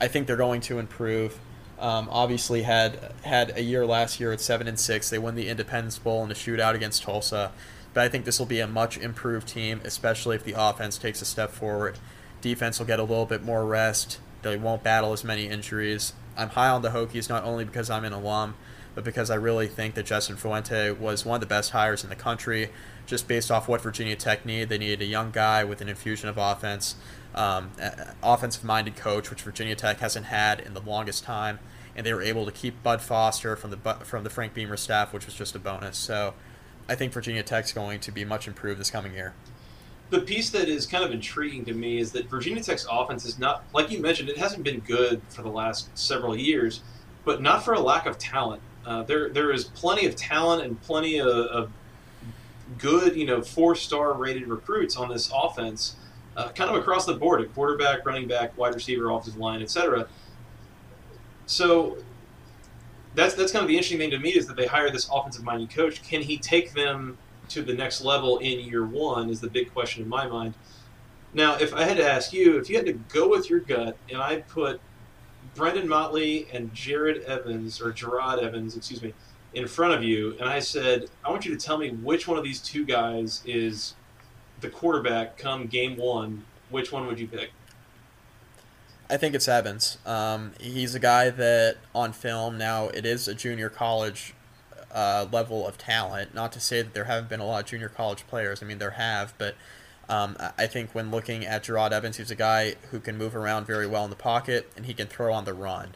I think they're going to improve. Um, obviously had had a year last year at seven and six. They won the Independence Bowl in a shootout against Tulsa, but I think this will be a much improved team, especially if the offense takes a step forward. Defense will get a little bit more rest. They won't battle as many injuries. I'm high on the Hokies, not only because I'm an alum, but because I really think that Justin Fuente was one of the best hires in the country, just based off what Virginia Tech needed. They needed a young guy with an infusion of offense, um, offensive-minded coach, which Virginia Tech hasn't had in the longest time, and they were able to keep Bud Foster from the from the Frank Beamer staff, which was just a bonus. So I think Virginia Tech's going to be much improved this coming year. The piece that is kind of intriguing to me is that Virginia Tech's offense is not, like you mentioned, it hasn't been good for the last several years, but not for a lack of talent. Uh, there, there is plenty of talent and plenty of, of good, you know, four-star rated recruits on this offense, uh, kind of across the board, at quarterback, running back, wide receiver, offensive line, et cetera. So that's that's kind of the interesting thing to me is that they hire this offensive-minded coach. Can he take them to the next level in year one is the big question in my mind. Now, if I had to ask you, if you had to go with your gut, and I put Brendan Motley and Jerod Evans, or Jerod Evans, excuse me, in front of you, and I said, I want you to tell me which one of these two guys is the quarterback come game one, which one would you pick? I think it's Evans. Um, he's a guy that on film now, it is a junior college uh, level of talent. Not to say that there haven't been a lot of junior college players. I mean, there have, but Um, I think when looking at Jerod Evans, he's a guy who can move around very well in the pocket, and he can throw on the run.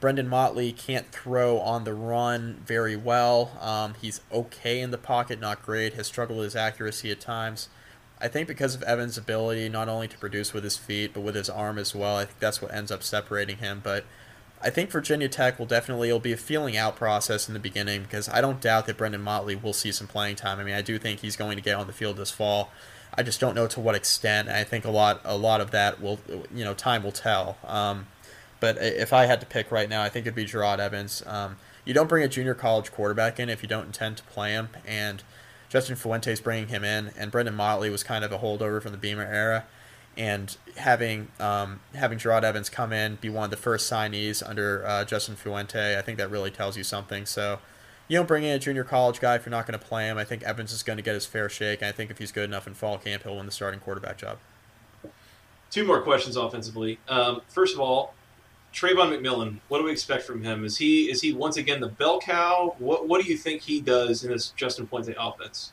Brendan Motley can't throw on the run very well. Um, he's okay in the pocket, not great. Has struggled with his accuracy at times. I think because of Evans' ability not only to produce with his feet, but with his arm as well, I think that's what ends up separating him. But I think Virginia Tech will definitely, it'll be a feeling out process in the beginning, because I don't doubt that Brendan Motley will see some playing time. I mean, I do think he's going to get on the field this fall. I just don't know to what extent. I think a lot, a lot of that will, you know, time will tell. Um, but if I had to pick right now, I think it'd be Jerod Evans. Um, you don't bring a junior college quarterback in if you don't intend to play him, and Justin Fuente's bringing him in, and Brendan Motley was kind of a holdover from the Beamer era, and having um, having Jerod Evans come in, be one of the first signees under uh, Justin Fuente, I think that really tells you something. So you don't bring in a junior college guy if you're not going to play him. I think Evans is going to get his fair shake, and I think if he's good enough in fall camp, he'll win the starting quarterback job. Two more questions offensively. Um, first of all, Trayvon McMillan, what do we expect from him? Is he is he once again the bell cow? What what do you think he does in this Justin Fuente offense?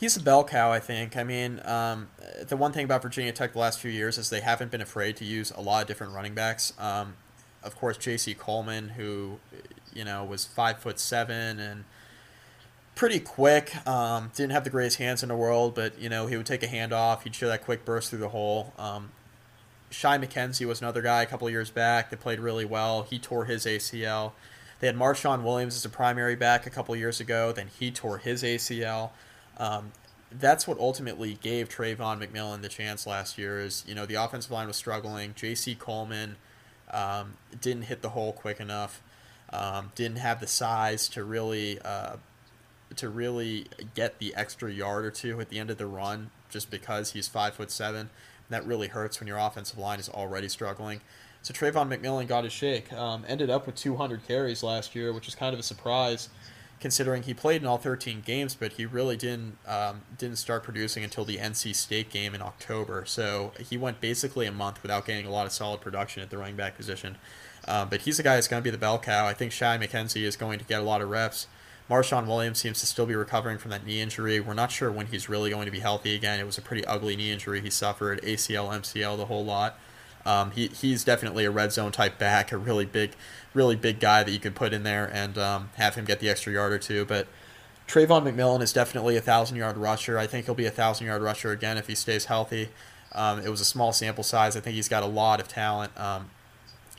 He's a bell cow, I think. I mean, um, the one thing about Virginia Tech the last few years is they haven't been afraid to use a lot of different running backs. Um, of course, J C Coleman, who you know, was five foot seven and pretty quick. Um, didn't have the greatest hands in the world, but, you know, he would take a handoff. He'd show that quick burst through the hole. Um, Shy McKenzie was another guy a couple of years back that played really well. He tore his A C L. They had Marshawn Williams as a primary back a couple of years ago. Then he tore his A C L. Um, that's what ultimately gave Trayvon McMillan the chance last year is, you know, the offensive line was struggling. J C Coleman um, didn't hit the hole quick enough. Um, didn't have the size to really uh, to really get the extra yard or two at the end of the run just because he's five foot seven. That really hurts when your offensive line is already struggling. So Trayvon McMillan got his shake. Um, ended up with two hundred carries last year, which is kind of a surprise considering he played in all thirteen games, but he really didn't um, didn't start producing until the N C State game in October. So he went basically a month without getting a lot of solid production at the running back position. Uh, but he's a guy that's going to be the bell cow. I think Shy McKenzie is going to get a lot of reps. Marshawn Williams seems to still be recovering from that knee injury. We're not sure when he's really going to be healthy again. It was a pretty ugly knee injury he suffered, A C L, M C L, the whole lot. Um, he he's definitely a red zone type back, a really big, really big guy that you could put in there and um, have him get the extra yard or two. But Trayvon McMillan is definitely a thousand yard rusher. I think he'll be a thousand yard rusher again if he stays healthy. Um, it was a small sample size. I think he's got a lot of talent, um,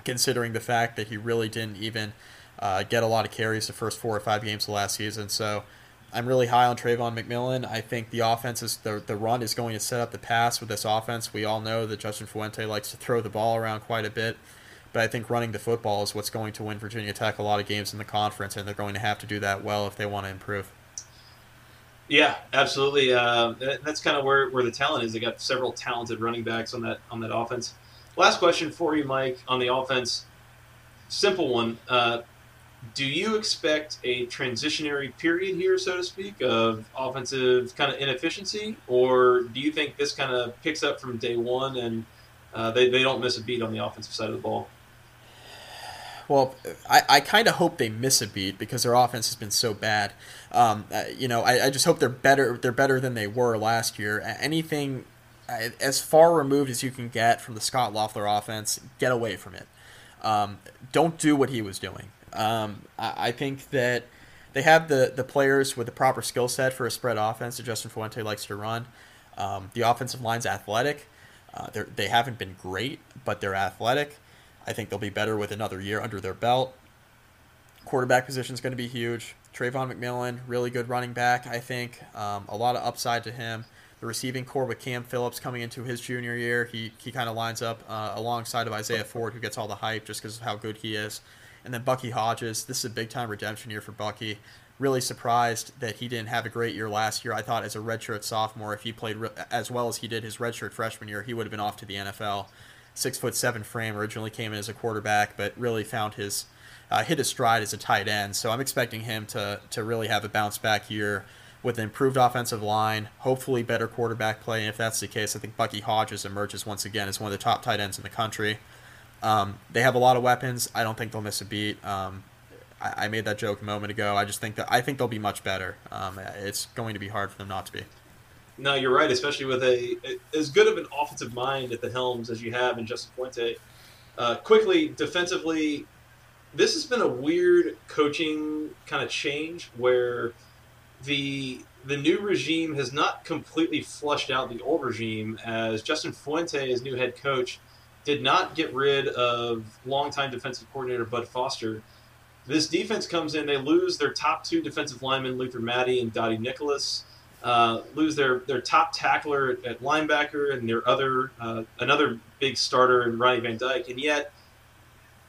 considering the fact that he really didn't even uh, get a lot of carries the first four or five games of last season. So I'm really high on Trayvon McMillan. I think the offense is the the run is going to set up the pass with this offense. We all know that Justin Fuente likes to throw the ball around quite a bit, but I think running the football is what's going to win Virginia Tech a lot of games in the conference, and they're going to have to do that well if they want to improve. Yeah, absolutely. Uh, that's kind of where, where the talent is. They got several talented running backs on that on that offense. Last question for you, Mike, on the offense. Simple one. Uh, Do you expect a transitionary period here, so to speak, of offensive kind of inefficiency, or do you think this kind of picks up from day one and uh, they, they don't miss a beat on the offensive side of the ball? Well, I, I kind of hope they miss a beat because their offense has been so bad. Um, you know, I, I just hope they're better. They're better than they were last year. Anything as far removed as you can get from the Scott Loeffler offense, get away from it. Um, don't do what he was doing. Um, I think that they have the, the players with the proper skill set for a spread offense that Justin Fuente likes to run. Um, the offensive line's athletic. Uh, they haven't been great, but they're athletic. I think they'll be better with another year under their belt. Quarterback position is going to be huge. Trayvon McMillan, really good running back, I think. Um, a lot of upside to him. The receiving core with Cam Phillips coming into his junior year, he, he kind of lines up uh, alongside of Isaiah Ford, who gets all the hype just because of how good he is. And then Bucky Hodges, this is a big-time redemption year for Bucky. Really surprised that he didn't have a great year last year. I thought as a redshirt sophomore, if he played re- as well as he did his redshirt freshman year, he would have been off to the N F L. Six foot seven frame, originally came in as a quarterback, but really found his uh, hit his stride as a tight end. So I'm expecting him to to really have a bounce-back year with an improved offensive line, hopefully better quarterback play. And if that's the case, I think Bucky Hodges emerges once again as one of the top tight ends in the country. Um, they have a lot of weapons. I don't think they'll miss a beat. Um, I, I made that joke a moment ago. I just think that I think they'll be much better. Um, it's going to be hard for them not to be. No, you're right, especially with a as good of an offensive mind at the helms as you have in Justin Fuente. Uh, quickly, defensively, this has been a weird coaching kind of change where the the new regime has not completely flushed out the old regime, as Justin Fuente, as new head coach, did not get rid of longtime defensive coordinator Bud Foster. This defense comes in, they lose their top two defensive linemen, Luther Maddie and Dottie Nicholas, uh, lose their, their top tackler at, at linebacker and their other uh, another big starter in Ronnie Van Dyke. And yet,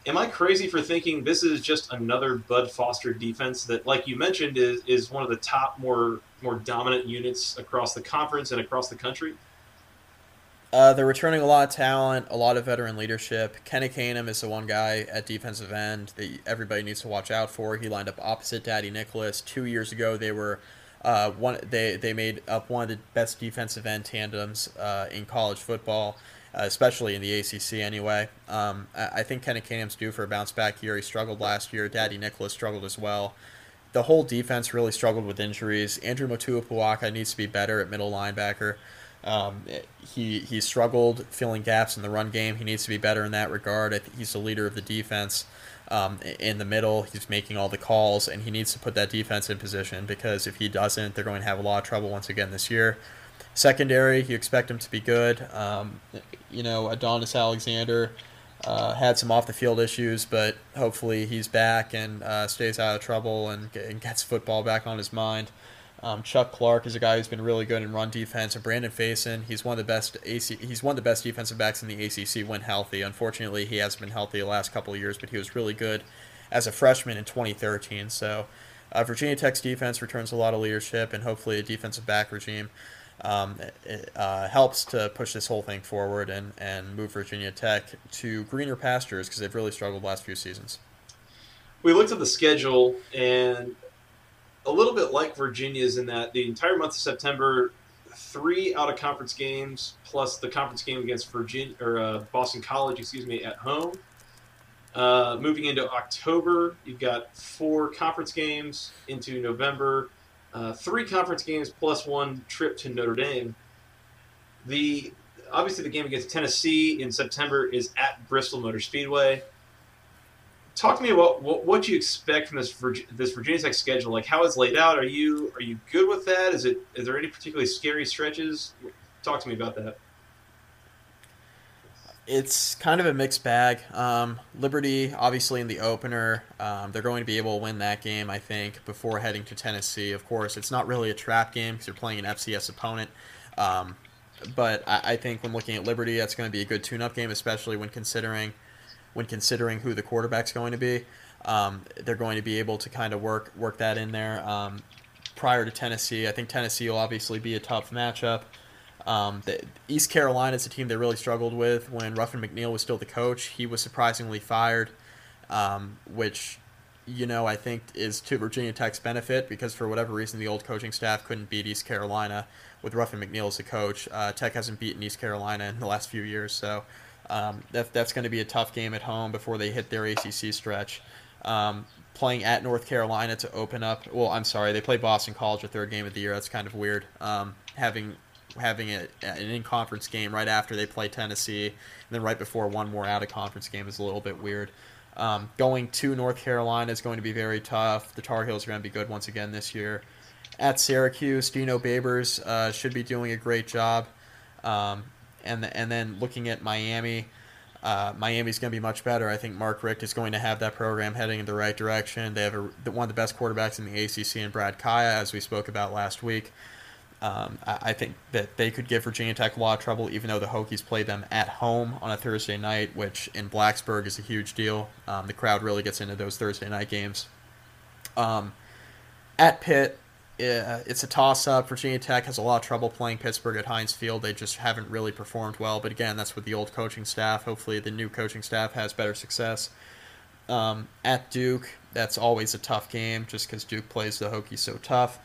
am I crazy for thinking this is just another Bud Foster defense that, like you mentioned, is is one of the top, more more dominant units across the conference and across the country? Uh, they're returning a lot of talent, a lot of veteran leadership. Kenny Kanem is the one guy at defensive end that everybody needs to watch out for. He lined up opposite Dottie Nicholas two years ago. They were uh, one. They they made up one of the best defensive end tandems uh, in college football, uh, especially in the A C C. Anyway, um, I think Kenny Kanem's due for a bounce back year. He struggled last year. Dottie Nicholas struggled as well. The whole defense really struggled with injuries. Andrew Motuipuaka needs to be better at middle linebacker. Um, he he struggled filling gaps in the run game. He needs to be better in that regard. I think he's the leader of the defense um, in the middle. He's making all the calls, and he needs to put that defense in position, because if he doesn't, they're going to have a lot of trouble once again this year. Secondary, you expect him to be good. Um, you know, Adonis Alexander uh, had some off-the-field issues, but hopefully he's back and uh, stays out of trouble and, and gets football back on his mind. Um, Chuck Clark is a guy who's been really good in run defense, and Brandon Faison, he's one of the best AC, he's one of the best defensive backs in the A C C when healthy. Unfortunately, he hasn't been healthy the last couple of years, but he was really good as a freshman in twenty thirteen. So uh, Virginia Tech's defense returns a lot of leadership, and hopefully a defensive back regime um, it, uh, helps to push this whole thing forward and, and move Virginia Tech to greener pastures, because they've really struggled the last few seasons. We looked at the schedule, and a little bit like Virginia's in that the entire month of September, three out of conference games plus the conference game against Virginia or uh, Boston College, excuse me, at home. Uh, moving into October, you've got four conference games. Into November, uh, three conference games plus one trip to Notre Dame. The obviously the game against Tennessee in September is at Bristol Motor Speedway. Talk to me about what, what you expect from this Virg- this Virginia Tech schedule. Like, how it's laid out. Are you are you good with that? Is it is there any particularly scary stretches? Talk to me about that. It's kind of a mixed bag. Um, Liberty, obviously, in the opener, um, they're going to be able to win that game, I think, before heading to Tennessee. Of course, it's not really a trap game because you're playing an F C S opponent. Um, but I, I think when looking at Liberty, that's going to be a good tune-up game, especially when considering when considering who the quarterback's going to be. Um, they're going to be able to kind of work work that in there. Um, prior to Tennessee, I think Tennessee will obviously be a tough matchup. Um, the, East Carolina is a team they really struggled with when Ruffin McNeil was still the coach. He was surprisingly fired, um, which, you know, I think is to Virginia Tech's benefit because for whatever reason the old coaching staff couldn't beat East Carolina with Ruffin McNeil as the coach. Uh, Tech hasn't beaten East Carolina in the last few years, so um, that, that's going to be a tough game at home before they hit their A C C stretch. Um, playing at North Carolina to open up – well, I'm sorry, they play Boston College, the third game of the year. That's kind of weird, um, having – having a, an in-conference game right after they play Tennessee, and then right before one more out-of-conference game is a little bit weird. Um, going to North Carolina is going to be very tough. The Tar Heels are going to be good once again this year. At Syracuse, Dino Babers uh, should be doing a great job. Um, and, the, and then looking at Miami, uh, Miami's going to be much better. I think Mark Richt is going to have that program heading in the right direction. They have a, one of the best quarterbacks in the A C C in Brad Kaya, as we spoke about last week. Um, I think that they could give Virginia Tech a lot of trouble, even though the Hokies play them at home on a Thursday night, which in Blacksburg is a huge deal. Um, the crowd really gets into those Thursday night games. Um, at Pitt, it's a toss-up. Virginia Tech has a lot of trouble playing Pittsburgh at Heinz Field. They just haven't really performed well. But again, that's with the old coaching staff. Hopefully the new coaching staff has better success. Um, at Duke, that's always a tough game just because Duke plays the Hokies so tough.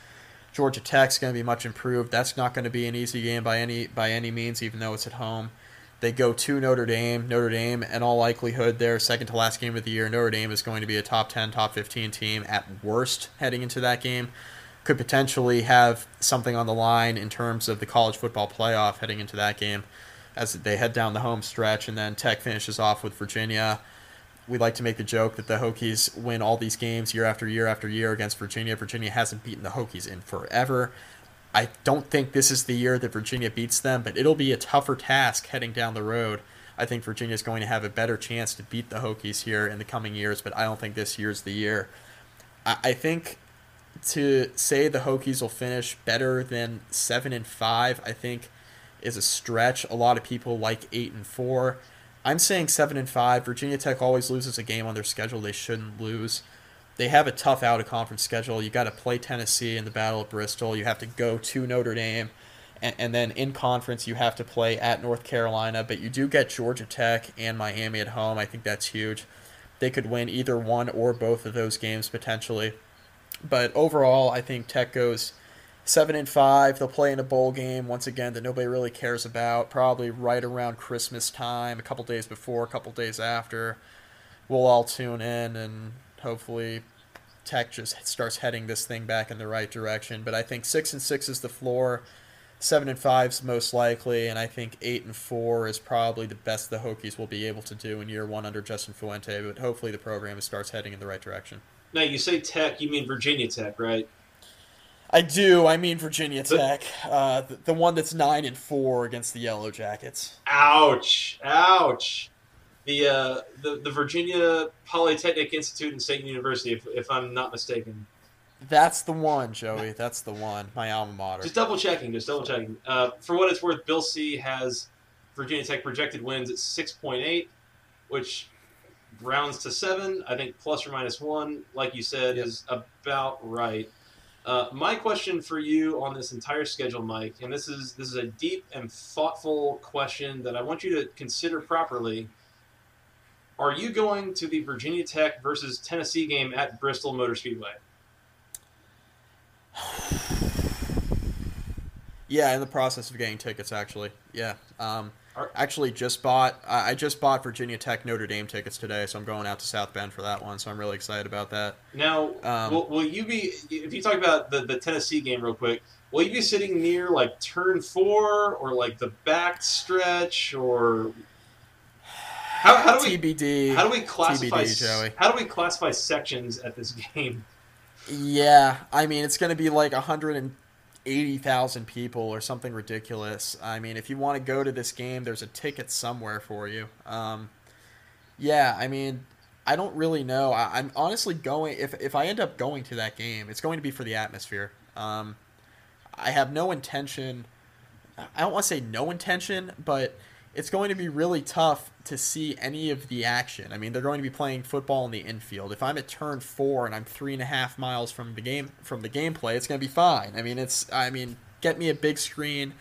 Georgia Tech's going to be much improved. That's not going to be an easy game by any by any means, even though it's at home. They go to Notre Dame. Notre Dame, in all likelihood, their second to last game of the year. Notre Dame is going to be a top ten, top fifteen team at worst heading into that game. Could potentially have something on the line in terms of the college football playoff heading into that game as they head down the home stretch, and then Tech finishes off with Virginia. We like to make the joke that the Hokies win all these games year after year after year against Virginia. Virginia hasn't beaten the Hokies in forever. I don't think this is the year that Virginia beats them, but it'll be a tougher task heading down the road. I think Virginia is going to have a better chance to beat the Hokies here in the coming years, but I don't think this year's the year. I think to say the Hokies will finish better than seven and five, I think is a stretch. A lot of people like eight and four. I'm saying seven and five. Virginia Tech always loses a game on their schedule they shouldn't lose. They have a tough out-of-conference schedule. You got to play Tennessee in the Battle of Bristol. You have to go to Notre Dame, and, and then in conference you have to play at North Carolina. But you do get Georgia Tech and Miami at home. I think that's huge. They could win either one or both of those games potentially. But overall, I think Tech goes Seven and five, they'll play in a bowl game once again that nobody really cares about, probably right around Christmas time, a couple days before, a couple days after. We'll all tune in, and hopefully Tech just starts heading this thing back in the right direction. But I think six and six is the floor, seven and five is most likely, and I think eight and four is probably the best the Hokies will be able to do in year one under Justin Fuente, but hopefully the program starts heading in the right direction. Now, you say Tech, you mean Virginia Tech, right? I do. I mean Virginia Tech, uh, the, the one that's nine and four against the Yellow Jackets. Ouch! Ouch! The uh, the the Virginia Polytechnic Institute and State University, if, if I'm not mistaken. That's the one, Joey. That's the one. My alma mater. Just double checking. Just double checking. Uh, for what it's worth, Bill C has Virginia Tech projected wins at six point eight, which rounds to seven. I think plus or minus one, like you said, yep. is about right. Uh, my question for you on this entire schedule, Mike, and this is this is a deep and thoughtful question that I want you to consider properly. Are you going to the Virginia Tech versus Tennessee game at Bristol Motor Speedway? Yeah, in the process of getting tickets, actually. Yeah. Um, actually, just bought. I just bought Virginia Tech Notre Dame tickets today, so I'm going out to South Bend for that one. So I'm really excited about that. Now, um, will, will you be? If you talk about the, the Tennessee game real quick, will you be sitting near like turn four or like the back stretch or how, how do we T B D? How do we classify? T B D, Joey. How do we classify sections at this game? Yeah, I mean it's going to be like one hundred eighty thousand people or something ridiculous. I mean, if you want to go to this game, there's a ticket somewhere for you. Um, yeah, I mean, I don't really know. I, I'm honestly going, if if I end up going to that game, it's going to be for the atmosphere. Um, I have no intention, I don't want to say no intention, but it's going to be really tough to see any of the action. I mean, they're going to be playing football in the infield. If I'm at turn four and I'm three and a half miles from the game from the gameplay, it's going to be fine. I mean, it's I mean, get me a big screen.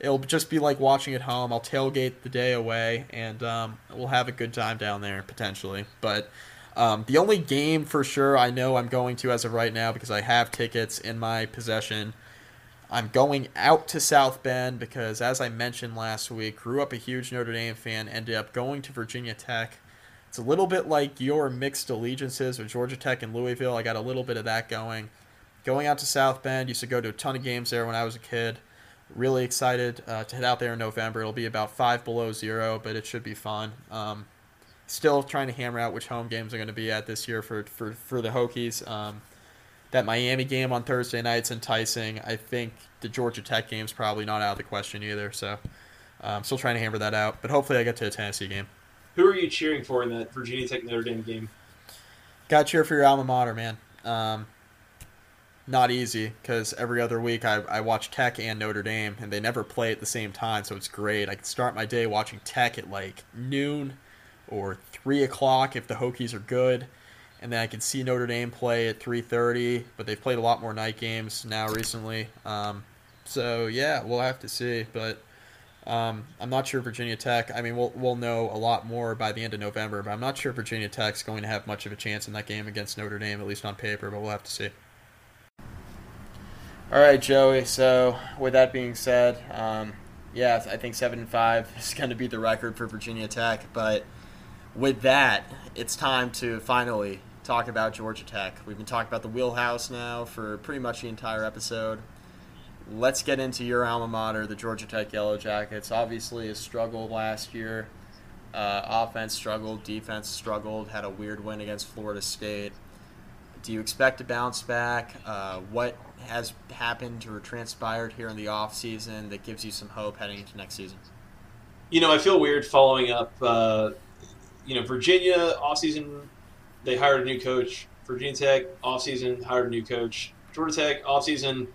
It'll just be like watching at home. I'll tailgate the day away, and um, we'll have a good time down there potentially. But um, the only game for sure I know I'm going to as of right now because I have tickets in my possession. I'm going out to South Bend because, as I mentioned last week, grew up a huge Notre Dame fan, ended up going to Virginia Tech. It's a little bit like your mixed allegiances with Georgia Tech and Louisville. I got a little bit of that going. Going out to South Bend, used to go to a ton of games there when I was a kid. Really excited uh, to head out there in November. It'll be about five below zero, but it should be fun. Um, still trying to hammer out which home games are going to be at this year for, for, for the Hokies. Um, That Miami game on Thursday night's enticing. I think the Georgia Tech game's probably not out of the question either. So I'm still trying to hammer that out. But hopefully I get to a Tennessee game. Who are you cheering for in that Virginia Tech Notre Dame game? Got to cheer for your alma mater, man. Um, not easy because every other week I, I watch Tech and Notre Dame, and they never play at the same time, so it's great. I can start my day watching Tech at like noon or three o'clock if the Hokies are good. And then I can see Notre Dame play at three thirty, but they've played a lot more night games now recently. Um, so, yeah, we'll have to see. But um, I'm not sure Virginia Tech – I mean, we'll we'll know a lot more by the end of November, but I'm not sure Virginia Tech's going to have much of a chance in that game against Notre Dame, at least on paper, but we'll have to see. All right, Joey. So, with that being said, um, yeah, I think seven and five is going to be the record for Virginia Tech. But with that, it's time to finally – talk about Georgia Tech. We've been talking about the wheelhouse now for pretty much the entire episode. Let's get into your alma mater, the Georgia Tech Yellow Jackets. Obviously a struggle last year. Uh, offense struggled, defense struggled, had a weird win against Florida State. Do you expect to bounce back? Uh, what has happened or transpired here in the offseason that gives you some hope heading into next season? You know, I feel weird following up, uh, you know, Virginia offseason. They hired a new coach. Virginia Tech, offseason, hired a new coach. Georgia Tech, offseason,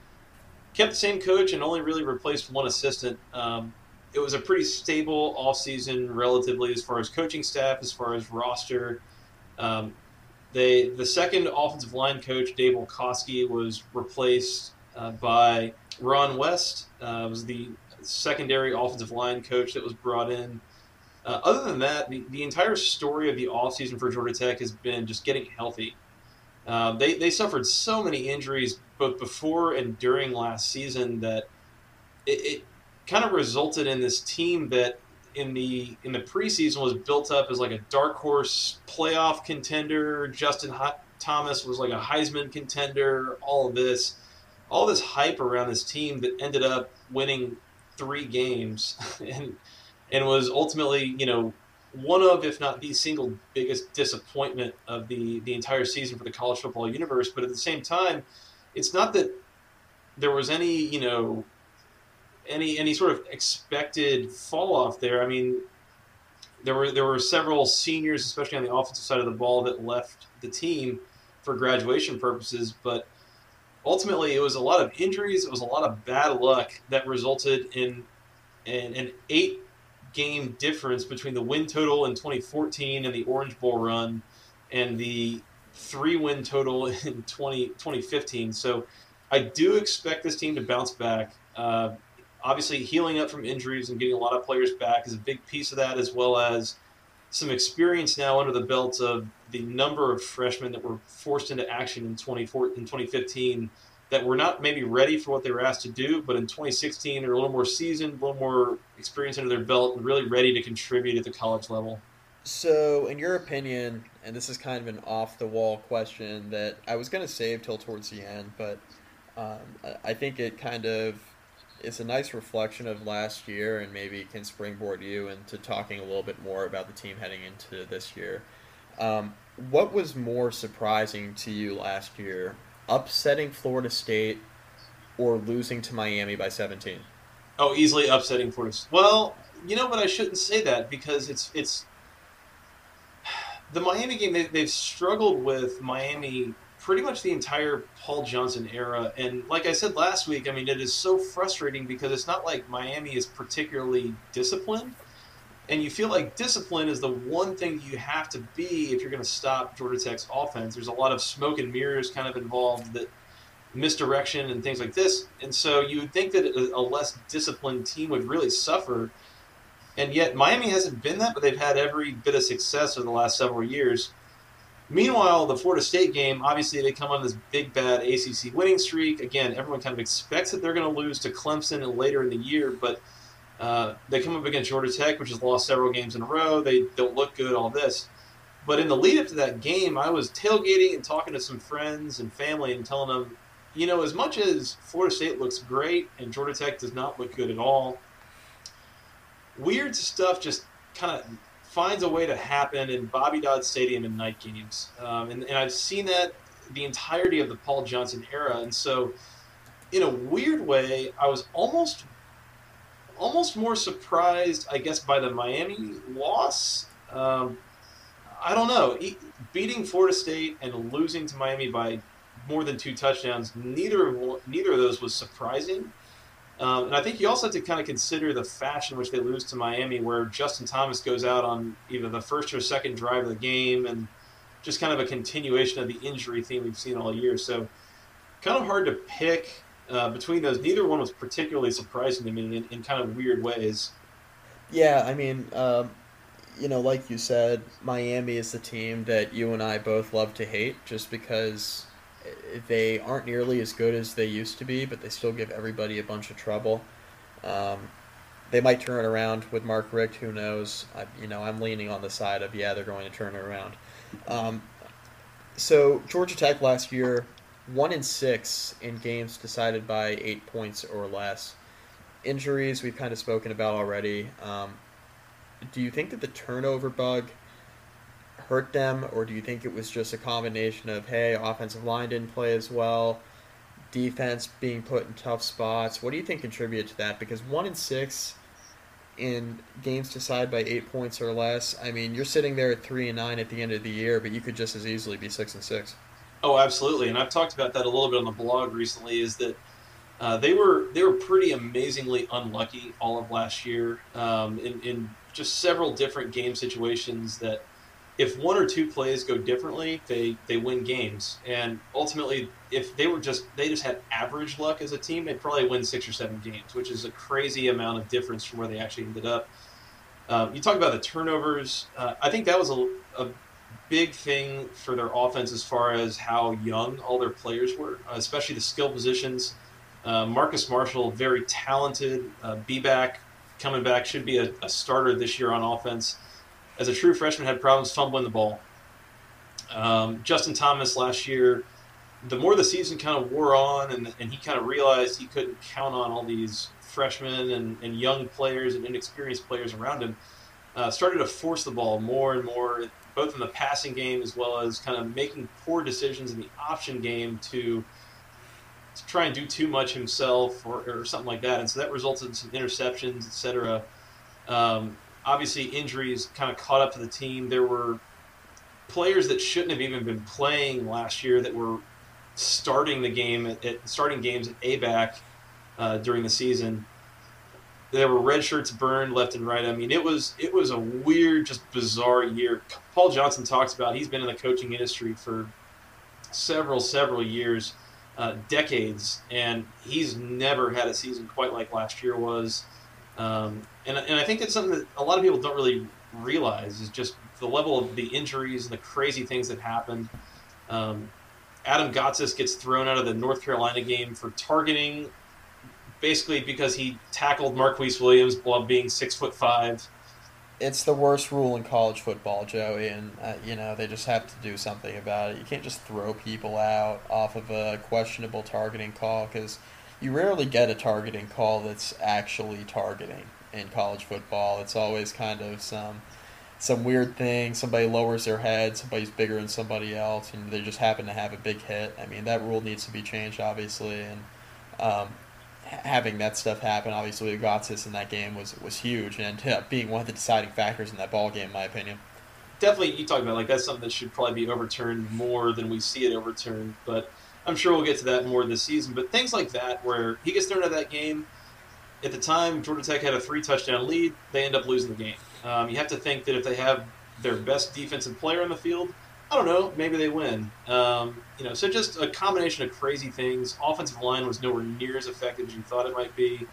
kept the same coach and only really replaced one assistant. Um, it was a pretty stable offseason relatively as far as coaching staff, as far as roster. Um, they the second offensive line coach, Dave Olkowski, was replaced uh, by Ron West. Uh, was the secondary offensive line coach that was brought in. Uh, other than that, the, the entire story of the offseason for Georgia Tech has been just getting healthy. Uh, they, they suffered so many injuries both before and during last season that it, it kind of resulted in this team that in the in the preseason was built up as like a dark horse playoff contender. Justin H- Thomas was like a Heisman contender, all of this. All this hype around this team that ended up winning three games and And was ultimately, you know, one of, if not the single biggest disappointment of the, the entire season for the college football universe. But at the same time, it's not that there was any, you know, any any sort of expected fall off there. I mean, there were there were several seniors, especially on the offensive side of the ball, that left the team for graduation purposes. But ultimately, it was a lot of injuries. It was a lot of bad luck that resulted in an, an eight. game difference between the win total in twenty fourteen and the Orange Bowl run and the three win total in twenty fifteen. So I do expect this team to bounce back. Uh, obviously healing up from injuries and getting a lot of players back is a big piece of that, as well as some experience now under the belt of the number of freshmen that were forced into action in, in twenty fifteen that were not maybe ready for what they were asked to do, but in twenty sixteen, they're a little more seasoned, a little more experience under their belt, and really ready to contribute at the college level. So, in your opinion, and this is kind of an off-the-wall question that I was going to save till towards the end, but um, I think it kind of is a nice reflection of last year and maybe can springboard you into talking a little bit more about the team heading into this year. Um, what was more surprising to you last year? Upsetting Florida State or losing to Miami by seventeen? Oh, easily upsetting Florida State. Well, you know what? I shouldn't say that because it's it's the Miami game. They, they've struggled with Miami pretty much the entire Paul Johnson era. And like I said last week, I mean, it is so frustrating because it's not like Miami is particularly disciplined. And you feel like discipline is the one thing you have to be if you're going to stop Georgia Tech's offense. There's a lot of smoke and mirrors kind of involved, that misdirection and things like this. And so you would think that a less disciplined team would really suffer. And yet Miami hasn't been that, but they've had every bit of success over the last several years. Meanwhile, the Florida State game, obviously they come on this big, bad A C C winning streak. Again, everyone kind of expects that they're going to lose to Clemson and later in the year, but Uh, they come up against Georgia Tech, which has lost several games in a row. They don't look good, all this. But in the lead-up to that game, I was tailgating and talking to some friends and family and telling them, you know, as much as Florida State looks great and Georgia Tech does not look good at all, weird stuff just kind of finds a way to happen in Bobby Dodd Stadium in night games. Um, and, and I've seen that the entirety of the Paul Johnson era. And so in a weird way, I was almost – almost more surprised, I guess, by the Miami loss. Um, I don't know. E- beating Florida State and losing to Miami by more than two touchdowns, neither of, neither of those was surprising. Um, and I think you also have to kind of consider the fashion in which they lose to Miami, where Justin Thomas goes out on either the first or second drive of the game, and just kind of a continuation of the injury theme we've seen all year. So kind of hard to pick. Uh, between those, neither one was particularly surprising to me in, in kind of weird ways. Yeah, I mean, um, you know, like you said, Miami is the team that you and I both love to hate just because they aren't nearly as good as they used to be, but they still give everybody a bunch of trouble. Um, they might turn it around with Mark Richt, who knows. I, you know, I'm leaning on the side of, yeah, they're going to turn it around. Um, so Georgia Tech last year, One in six in games decided by eight points or less. Injuries we've kind of spoken about already. Um, do you think that the turnover bug hurt them, or do you think it was just a combination of, hey, offensive line didn't play as well, defense being put in tough spots? What do you think contributed to that? Because one in six in games decided by eight points or less, I mean, you're sitting there at three and nine at the end of the year, but you could just as easily be six and six. Oh, absolutely, and I've talked about that a little bit on the blog recently, is that uh, they were they were pretty amazingly unlucky all of last year um, in, in just several different game situations that if one or two plays go differently, they, they win games. And ultimately, if they were just they just had average luck as a team, they'd probably win six or seven games, which is a crazy amount of difference from where they actually ended up. Um, you talk about the turnovers. Uh, I think that was a, a big thing for their offense as far as how young all their players were, especially the skill positions. Uh, Marcus Marshall, very talented, uh, B-back, coming back, should be a, a starter this year on offense. As a true freshman, had problems fumbling the ball. Um, Justin Thomas last year, the more the season kind of wore on and, and he kind of realized he couldn't count on all these freshmen and, and young players and inexperienced players around him, uh, started to force the ball more and more, both in the passing game as well as kind of making poor decisions in the option game to, to try and do too much himself or, or something like that. And so that resulted in some interceptions, et cetera. Um, obviously, injuries kind of caught up to the team. There were players that shouldn't have even been playing last year that were starting the game at, at starting games at A-back uh, during the season. There were red shirts burned left and right. I mean, it was it was a weird, just bizarre year. Paul Johnson talks about he's been in the coaching industry for several, several years, uh, decades, and he's never had a season quite like last year was. Um, and, and I think that's something that a lot of people don't really realize is just the level of the injuries and the crazy things that happened. Um, Adam Gotsis gets thrown out of the North Carolina game for targeting, basically because he tackled Marquise Williams while being six foot five. It's the worst rule in college football, Joey, and uh, you know they just have to do something about it. You can't just throw people out off of a questionable targeting call, because you rarely get a targeting call that's actually targeting in college football. It's always kind of some some weird thing. Somebody lowers their head, somebody's bigger than somebody else, and they just happen to have a big hit. I mean, that rule needs to be changed, obviously, and um, having that stuff happen, obviously, with Gotsis in that game was, was huge, and ended up being one of the deciding factors in that ball game, in my opinion. Definitely, you talk about like that's something that should probably be overturned more than we see it overturned, but I'm sure we'll get to that more this season. But things like that, where he gets thrown out of that game. At the time, Georgia Tech had a three-touchdown lead. They end up losing the game. Um, you have to think that if they have their best defensive player on the field, I don't know, maybe they win. Um, you know, so just a combination of crazy things. Offensive line was nowhere near as effective as you thought it might be.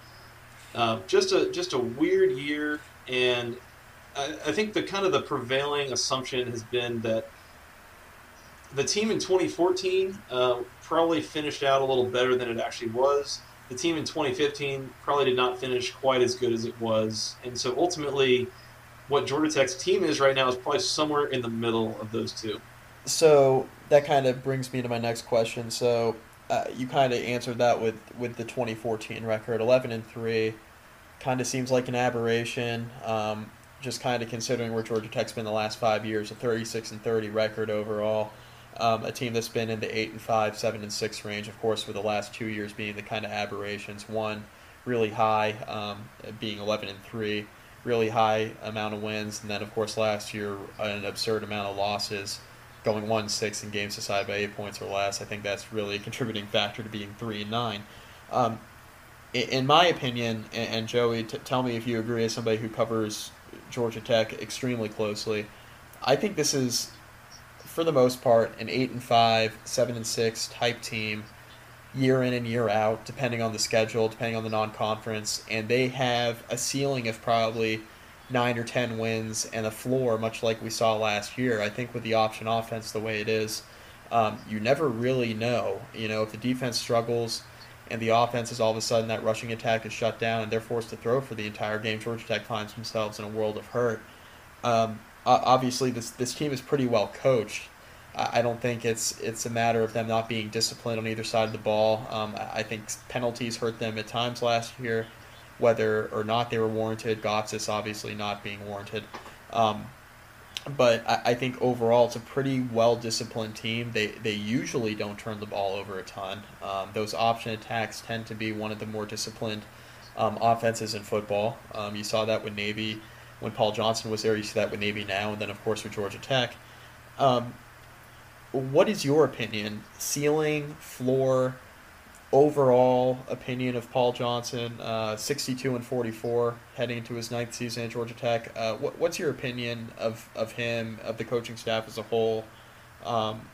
Uh, just a just a weird year, and I, I think the kind of the prevailing assumption has been that the team in twenty fourteen uh, probably finished out a little better than it actually was. The team in twenty fifteen probably did not finish quite as good as it was. And so ultimately, what Georgia Tech's team is right now is probably somewhere in the middle of those two. So that kind of brings me to my next question. So uh, you kind of answered that with, with the twenty fourteen record, eleven and three. Kind of seems like an aberration, um, just kind of considering where Georgia Tech's been the last five years, a thirty-six and thirty record overall. Um, a team that's been in the eight and five, seven and six range, of course, for the last two years being the kind of aberrations. One really high, um, being eleven and three, really high amount of wins, and then of course last year an absurd amount of losses, going one six in games decided by eight points or less. I think that's really a contributing factor to being three and nine. Um, in my opinion, and Joey, t- tell me if you agree, as somebody who covers Georgia Tech extremely closely, I think this is, for the most part, an eight and five, seven and six type team, year in and year out, depending on the schedule, depending on the non-conference, and they have a ceiling of probably nine or ten wins and a floor, much like we saw last year. I think with the option offense the way it is, um, you never really know. You know, if the defense struggles and the offense is all of a sudden that rushing attack is shut down and they're forced to throw for the entire game, Georgia Tech finds themselves in a world of hurt. Um, Uh, obviously, this this team is pretty well coached. I, I don't think it's it's a matter of them not being disciplined on either side of the ball. Um, I, I think penalties hurt them at times last year, whether or not they were warranted. Gotsis obviously not being warranted. Um, but I, I think overall it's a pretty well-disciplined team. They, they usually don't turn the ball over a ton. Um, those option attacks tend to be one of the more disciplined um, offenses in football. Um, you saw that with Navy. When Paul Johnson was there, you see that with Navy now, and then, of course, with Georgia Tech. Um, what is your opinion, ceiling, floor, overall opinion of Paul Johnson, uh, sixty-two and forty-four, heading into his ninth season at Georgia Tech? Uh, what, what's your opinion of, of him, of the coaching staff as a whole, um,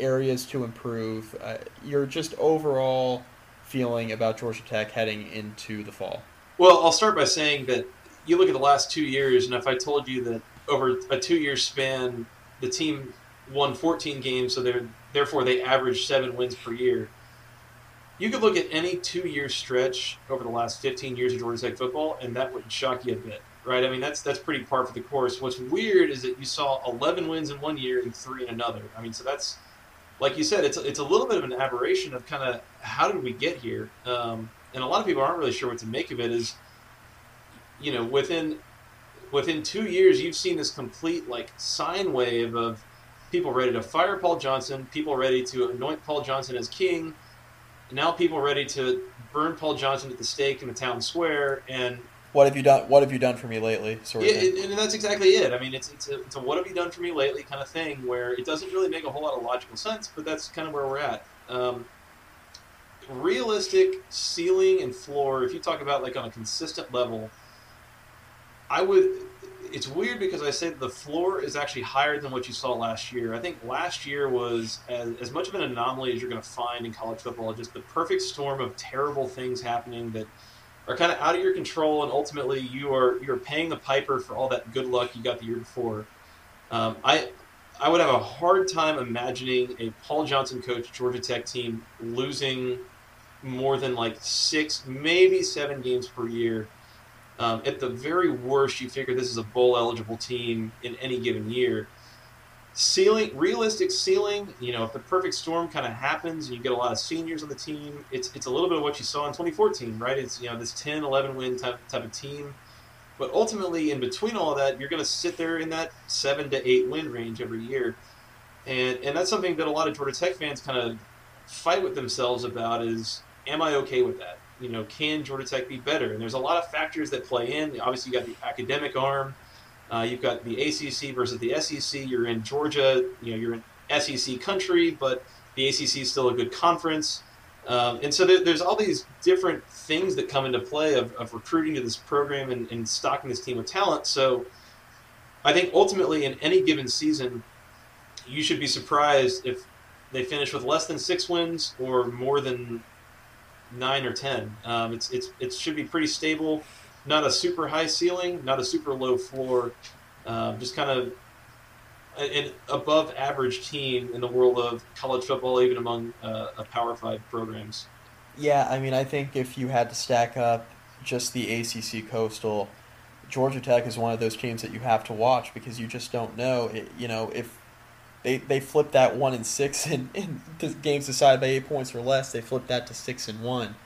areas to improve, uh, your just overall feeling about Georgia Tech heading into the fall? Well, I'll start by saying that you look at the last two years, and if I told you that over a two-year span, the team won fourteen games, so they're, therefore they averaged seven wins per year, you could look at any two-year stretch over the last fifteen years of Georgia Tech football, and that wouldn't shock you a bit, right? I mean, that's that's pretty par for the course. What's weird is that you saw eleven wins in one year and three in another. I mean, so that's, like you said, it's, it's a little bit of an aberration of kind of how did we get here? Um, and a lot of people aren't really sure what to make of it is, you know, within within two years, you've seen this complete like sine wave of people ready to fire Paul Johnson, people ready to anoint Paul Johnson as king, and now people ready to burn Paul Johnson at the stake in the town square. And what have you done? What have you done for me lately? Sort of it, it, and that's exactly it. I mean, it's it's a, it's a what have you done for me lately kind of thing where it doesn't really make a whole lot of logical sense, but that's kind of where we're at. Um, realistic ceiling and floor. If you talk about like on a consistent level. I would. It's weird because I said the floor is actually higher than what you saw last year. I think last year was as, as much of an anomaly as you're going to find in college football, just the perfect storm of terrible things happening that are kind of out of your control, and ultimately you are you're paying the piper for all that good luck you got the year before. Um, I I would have a hard time imagining a Paul Johnson coached Georgia Tech team losing more than like six, maybe seven games per year. Um, at the very worst, you figure this is a bowl-eligible team in any given year. Ceiling, realistic ceiling, you know, if the perfect storm kind of happens and you get a lot of seniors on the team, it's it's a little bit of what you saw in twenty fourteen, right? It's, you know, this ten, eleven win type, type of team. But ultimately, in between all of that, you're going to sit there in that seven to eight win range every year. And and that's something that a lot of Georgia Tech fans kind of fight with themselves about is, am I okay with that? You know, can Georgia Tech be better? And there's a lot of factors that play in. Obviously, you've got the academic arm. Uh, you've got the A C C versus the S E C. You're in Georgia. You know, you're in S E C country, but the A C C is still a good conference. Um, and so there, there's all these different things that come into play of, of recruiting to this program and, and stocking this team with talent. So I think ultimately in any given season, you should be surprised if they finish with less than six wins or more than nine or ten. Um, it's it's it should be pretty stable, not a super high ceiling, not a super low floor, uh, just kind of an above average team in the world of college football, even among uh, a Power Five programs. Yeah, I mean, I think if you had to stack up just the A C C Coastal, Georgia Tech is one of those teams that you have to watch because you just don't know. It, you know, if they they flip that one and six and, and the game's decided by eight points or less, they flip that to six and one.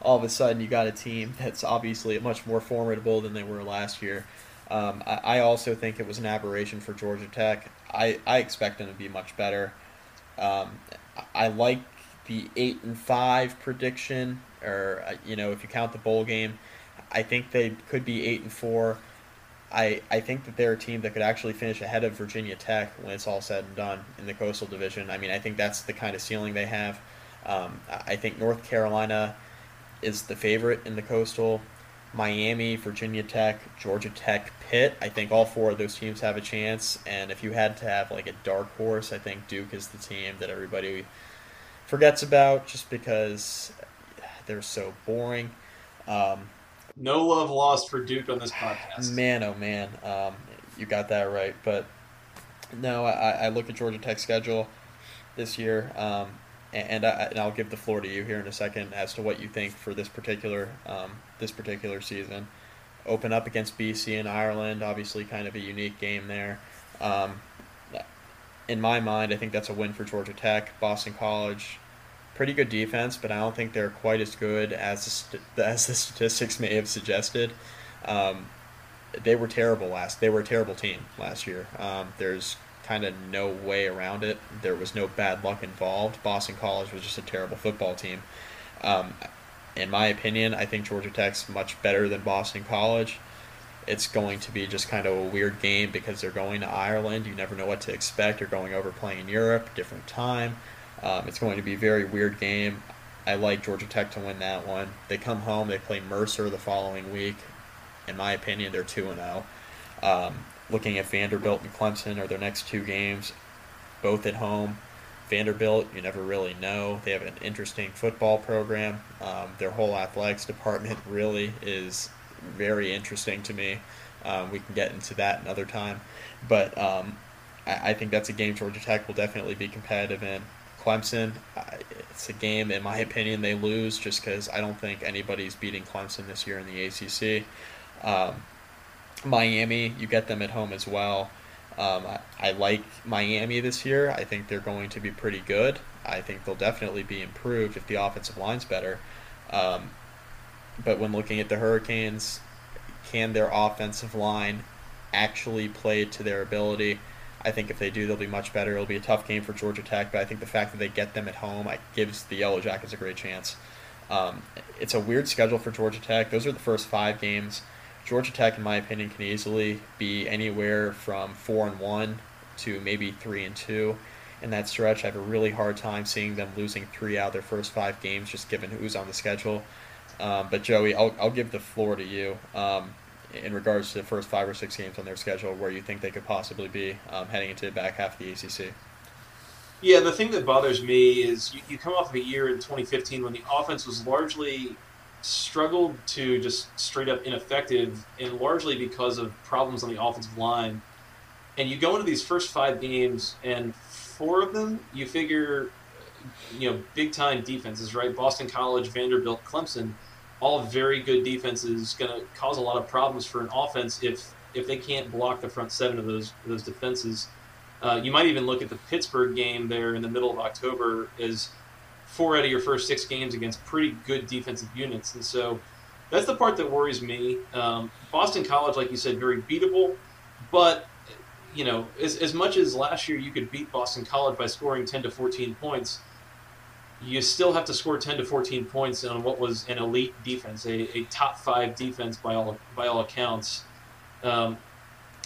All of a sudden, you got a team that's obviously much more formidable than they were last year. Um, I, I also think it was an aberration for Georgia Tech. I, I expect them to be much better. Um, I like the eight and five prediction, or you know, if you count the bowl game, I think they could be eight and four. I I think that they're a team that could actually finish ahead of Virginia Tech when it's all said and done in the Coastal Division. I mean, I think that's the kind of ceiling they have. Um, I think North Carolina is the favorite in the Coastal. Miami, Virginia Tech, Georgia Tech, Pitt. I think all four of those teams have a chance. And if you had to have like a dark horse, I think Duke is the team that everybody forgets about just because they're so boring. Um, no love lost for Duke on this podcast. Man, oh man, um, you got that right. But no, I, I look at Georgia Tech's schedule this year, um, and, and, I, and I'll give the floor to you here in a second as to what you think for this particular um, this particular season. Open up against B C and Ireland, obviously kind of a unique game there. Um, in my mind, I think that's a win for Georgia Tech. Boston College, pretty good defense, but I don't think they're quite as good as the, as the statistics may have suggested. Um, they were terrible last. They were a terrible team last year. Um, there's kind of no way around it. There was no bad luck involved. Boston College was just a terrible football team. Um, In my opinion, I think Georgia Tech's much better than Boston College. It's going to be just kind of a weird game because they're going to Ireland. You never know what to expect. You're going over playing Europe, different time. Um, it's going to be a very weird game. I like Georgia Tech to win that one. They come home. They play Mercer the following week. In my opinion, they're two and oh. Um, looking at Vanderbilt and Clemson are their next two games, both at home. Vanderbilt, you never really know. They have an interesting football program. Um, their whole athletics department really is very interesting to me. Um, we can get into that another time. But um, I, I think that's a game Georgia Tech will definitely be competitive in. Clemson, I, it's a game, in my opinion, they lose just because I don't think anybody's beating Clemson this year in the A C C. Um, Miami, you get them at home as well. Um, I, I like Miami this year. I think they're going to be pretty good. I think they'll definitely be improved if the offensive line's better. Um, but when looking at the Hurricanes, can their offensive line actually play to their ability? I think if they do, they'll be much better. It'll be a tough game for Georgia Tech, but I think the fact that they get them at home I, gives the Yellow Jackets a great chance. Um, it's a weird schedule for Georgia Tech. Those are the first five games. Georgia Tech, in my opinion, can easily be anywhere from four and one to maybe three and two. In that stretch, I have a really hard time seeing them losing three out of their first five games, just given who's on the schedule. Um, but Joey, I'll I'll give the floor to you um, in regards to the first five or six games on their schedule, where you think they could possibly be um, heading into the back half of the A C C. Yeah, the thing that bothers me is you, you come off of a year in twenty fifteen when the offense was largely struggled to just straight up ineffective, and largely because of problems on the offensive line. And you go into these first five games, and four of them, you figure, you know, big-time defenses, right? Boston College, Vanderbilt, Clemson, all very good defenses, going to cause a lot of problems for an offense if if they can't block the front seven of those those defenses. Uh, you might even look at the Pittsburgh game there in the middle of October as four out of your first six games against pretty good defensive units. And so that's the part that worries me. Um, Boston College, like you said, very beatable, but you know, as, as much as last year you could beat Boston College by scoring ten to fourteen points, you still have to score ten to fourteen points on what was an elite defense, a, a top five defense by all by all accounts. Um,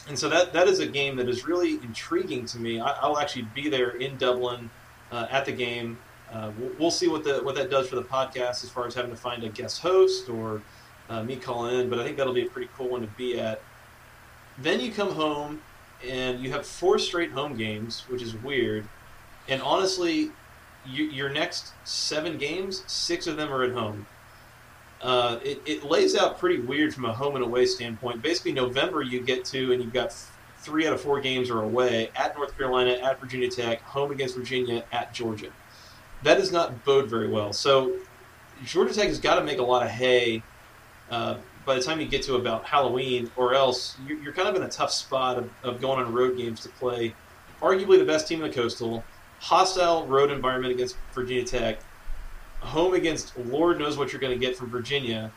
and so that, that is a game that is really intriguing to me. I, I'll actually be there in Dublin uh, at the game. Uh, we'll, we'll see what the what that does for the podcast as far as having to find a guest host or uh, me calling in, but I think that'll be a pretty cool one to be at. Then you come home, and you have four straight home games, which is weird. And honestly, you, your next seven games, six of them are at home. Uh, it, it lays out pretty weird from a home and away standpoint. Basically, November you get to, and you've got three out of four games are away, at North Carolina, at Virginia Tech, home against Virginia, at Georgia. That does not bode very well. So Georgia Tech has got to make a lot of hay uh, by the time you get to about Halloween, or else you're kind of in a tough spot of, of going on road games to play arguably the best team in the Coastal, hostile road environment against Virginia Tech, home against Lord knows what you're going to get from Virginia,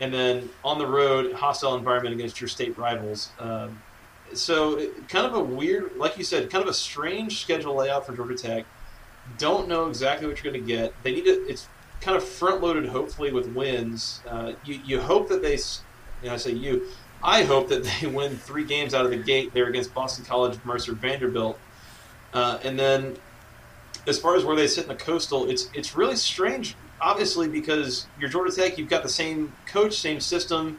and then on the road, hostile environment against your state rivals. Um, so it, kind of a weird, like you said, kind of a strange schedule layout for Georgia Tech. Don't know exactly what you're going to get. They need to, it's kind of front-loaded, hopefully, with wins. Uh, you, you hope that they, you know, I say you, I hope that they win three games out of the gate there against Boston College, Mercer, Vanderbilt. Uh, and then as far as where they sit in the Coastal, it's it's really strange, obviously, because you're Georgia Tech, you've got the same coach, same system,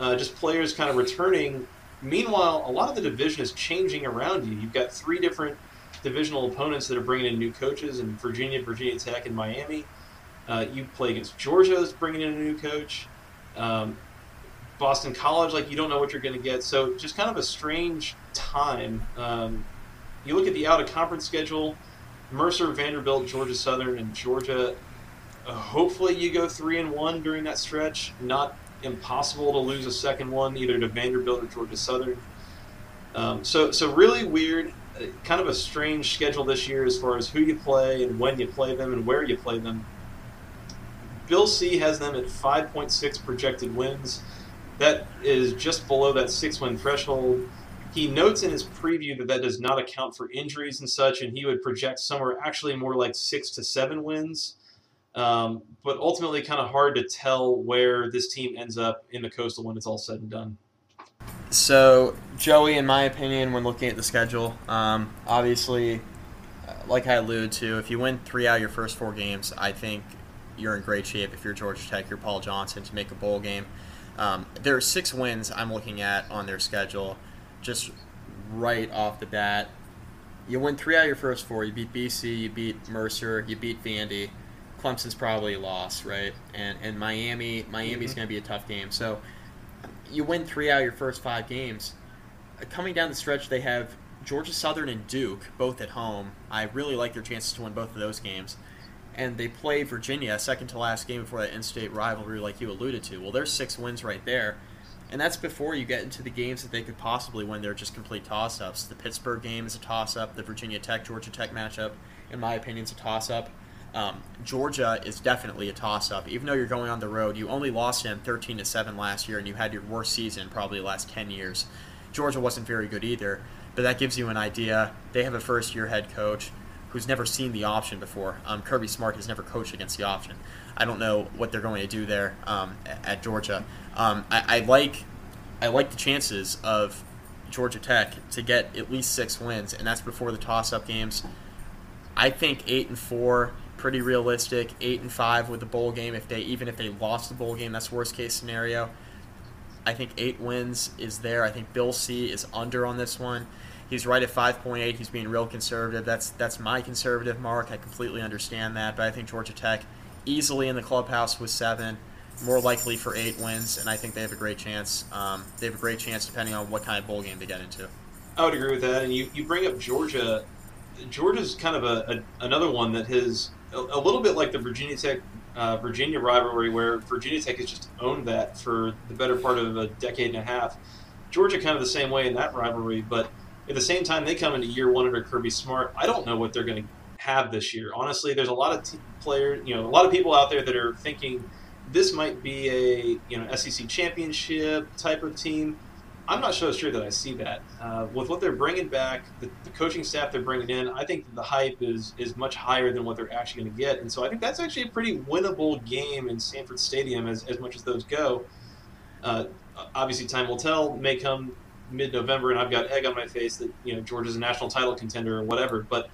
uh, just players kind of returning. Meanwhile, a lot of the division is changing around you. You've got three different divisional opponents that are bringing in new coaches in Virginia, Virginia Tech, and Miami. Uh, you play against Georgia, that's bringing in a new coach. Um, Boston College, like, you don't know what you're going to get. So just kind of a strange time. Um, you look at the out-of-conference schedule, Mercer, Vanderbilt, Georgia Southern, and Georgia. Uh, hopefully you go three and one during that stretch. Not impossible to lose a second one, either to Vanderbilt or Georgia Southern. Um, so, so really weird. Kind of a strange schedule this year as far as who you play and when you play them and where you play them. Bill C has them at five point six projected wins. That is just below that six-win threshold. He notes in his preview that that does not account for injuries and such, and he would project somewhere actually more like six to seven wins. Um, but ultimately kind of hard to tell where this team ends up in the Coastal when it's all said and done. So, Joey, in my opinion, when looking at the schedule, um, obviously, like I alluded to, if you win three out of your first four games, I think you're in great shape. If you're Georgia Tech, you're Paul Johnson to make a bowl game. Um, there are six wins I'm looking at on their schedule just right off the bat. You win three out of your first four. You beat B C, you beat Mercer, you beat Vandy. Clemson's probably a loss, right? And and Miami, Miami's mm-hmm. going to be a tough game. So you win three out of your first five games. Coming down the stretch, they have Georgia Southern and Duke, both at home. I really like their chances to win both of those games. And they play Virginia, second to last game before that in-state rivalry like you alluded to. Well, there's six wins right there. And that's before you get into the games that they could possibly win. They're just complete toss-ups. The Pittsburgh game is a toss-up. The Virginia Tech-Georgia Tech matchup, in my opinion, is a toss-up. Um, Georgia is definitely a toss-up. Even though you're going on the road, you only lost them thirteen to seven last year, and you had your worst season probably the last ten years. Georgia wasn't very good either, but that gives you an idea. They have a first-year head coach who's never seen the option before. Um, Kirby Smart has never coached against the option. I don't know what they're going to do there um, at, at Georgia. Um, I, I like I like the chances of Georgia Tech to get at least six wins, and that's before the toss-up games. I think eight and four, pretty realistic. Eight and five with the bowl game. If they even if they lost the bowl game, that's worst-case scenario. I think eight wins is there. I think Bill C is under on this one. He's right at five point eight. He's being real conservative. That's that's my conservative mark. I completely understand that. But I think Georgia Tech easily in the clubhouse with seven, more likely for eight wins, and I think they have a great chance. Um, they have a great chance depending on what kind of bowl game they get into. I would agree with that. And you, you bring up Georgia. Georgia's kind of a, a another one that has a, a little bit like the Virginia Tech uh, Virginia rivalry, where Virginia Tech has just owned that for the better part of a decade and a half. Georgia kind of the same way in that rivalry, but at the same time, they come into year one under Kirby Smart. I don't know what they're going to have this year. Honestly, there's a lot of t- players, you know, a lot of people out there that are thinking this might be a, you know, S E C championship type of team. I'm not so sure that I see that. Uh, with what they're bringing back, the, the coaching staff they're bringing in, I think the hype is is much higher than what they're actually going to get. And so I think that's actually a pretty winnable game in Sanford Stadium as, as much as those go. Uh, obviously, time will tell. May come mid-November, and I've got egg on my face that, you know, Georgia's a national title contender or whatever. But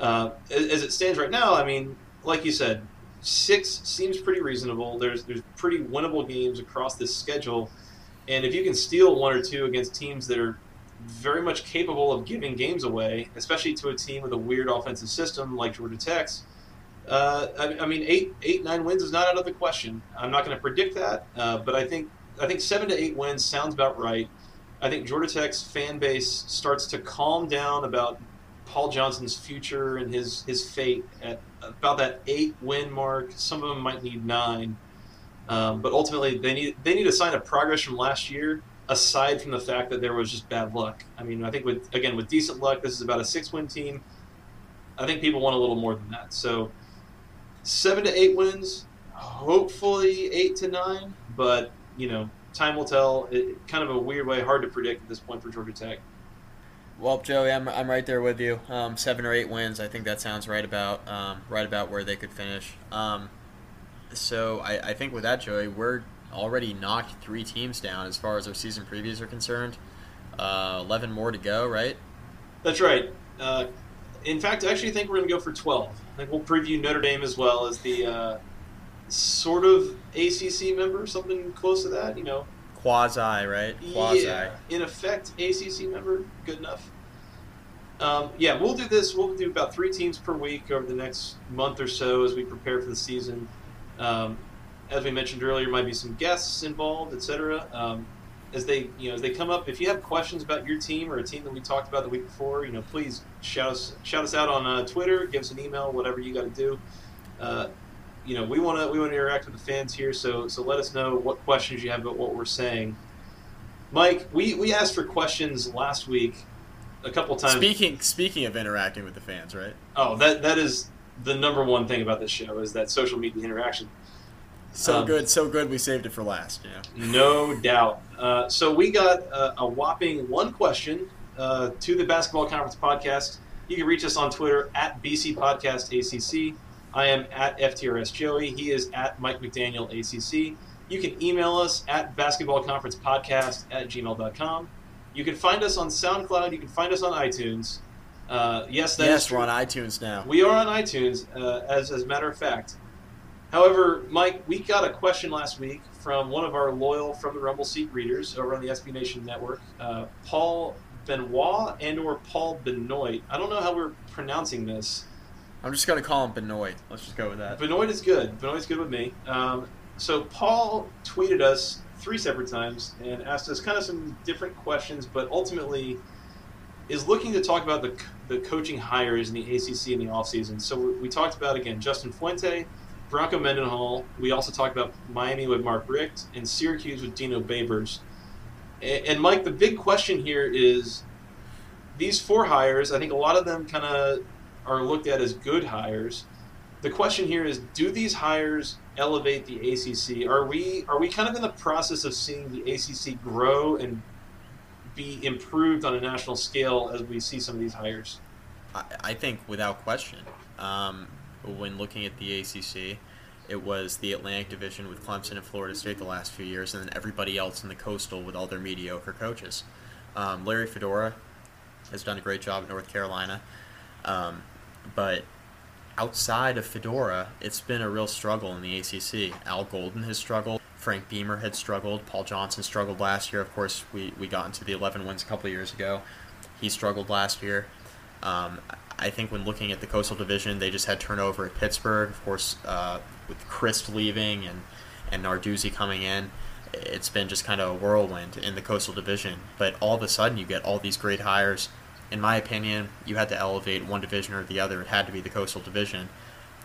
uh, as, as it stands right now, I mean, like you said, six seems pretty reasonable. There's there's pretty winnable games across this schedule. And if you can steal one or two against teams that are very much capable of giving games away, especially to a team with a weird offensive system like Georgia Tech's, uh, I, I mean, eight, eight, nine wins is not out of the question. I'm not going to predict that, uh, but I think I think seven to eight wins sounds about right. I think Georgia Tech's fan base starts to calm down about Paul Johnson's future and his, his fate at about that eight-win mark. Some of them might need nine. Um, but ultimately, they need they need a sign of progress from last year, aside from the fact that there was just bad luck. I mean, I think, with again, with decent luck, this is about a six-win team. I think people want a little more than that. So seven to eight wins, hopefully eight to nine. But, you know, time will tell. It, kind of a weird way, hard to predict at this point for Georgia Tech. Well, Joey, I'm I'm right there with you. Um, seven or eight wins, I think that sounds right about um, right about where they could finish. Um So I, I think with that, Joey, we're already knocked three teams down as far as our season previews are concerned. Uh, eleven more to go, right? That's right. Uh, in fact, I actually think we're going to go for twelve. I think we'll preview Notre Dame as well as the uh, sort of A C C member, something close to that, you know. Quasi, right? Quasi. Yeah, in effect, A C C member, good enough. Um, yeah, we'll do this. We'll do about three teams per week over the next month or so as we prepare for the season. Um, as we mentioned earlier, might be some guests involved, et cetera. Um, as they, you know, as they come up, if you have questions about your team or a team that we talked about the week before, you know, please shout us, shout us out on uh, Twitter, give us an email, whatever you got to do. Uh, you know, we want to, we want to interact with the fans here, so so let us know what questions you have about what we're saying. Mike, we, we asked for questions last week a couple times. Speaking speaking of interacting with the fans, right? Oh, that that is. The number one thing about this show is that social media interaction. So um, good, so good we saved it for last. Yeah, no doubt. Uh, so we got a, a whopping one question uh, to the Basketball Conference Podcast. You can reach us on Twitter at B C Podcast A C C. I am at F T R S Joey. He is at Mike McDaniel A C C. You can email us at basketball conference podcast at gmail dot com. You can find us on SoundCloud. You can find us on iTunes. Uh, yes, that yes, is we're on iTunes now. We are on iTunes, uh, as as a matter of fact. However, Mike, we got a question last week from one of our loyal From the Rumble Seat readers over on the S B Nation Network, uh, Paul Benoit and or Paul Benoit. I don't know how we're pronouncing this. I'm just going to call him Benoit. Let's just go with that. Benoit is good. Benoit's good with me. Um, so Paul tweeted us three separate times and asked us kind of some different questions, but ultimately is looking to talk about the the coaching hires in the A C C in the offseason. So we, we talked about, again, Justin Fuente, Bronco Mendenhall. We also talked about Miami with Mark Richt and Syracuse with Dino Babers. And, and, Mike, the big question here is these four hires, I think a lot of them kind of are looked at as good hires. The question here is, do these hires elevate the A C C? Are we are we kind of in the process of seeing the A C C grow and be improved on a national scale as we see some of these hires? I think without question. Um, when looking at the A C C, it was the Atlantic Division with Clemson and Florida State the last few years, and then everybody else in the Coastal with all their mediocre coaches. Um, Larry Fedora has done a great job at North Carolina, um, but outside of Fedora, it's been a real struggle in the A C C. Al Golden has struggled. Frank Beamer had struggled. Paul Johnson struggled last year. Of course, we, we got into the eleven wins a couple of years ago. He struggled last year. Um, I think when looking at the Coastal Division, they just had turnover at Pittsburgh. Of course, uh, with Crisp leaving and, and Narduzzi coming in, it's been just kind of a whirlwind in the Coastal Division. But all of a sudden, you get all these great hires. In my opinion, you had to elevate one division or the other. It had to be the Coastal Division.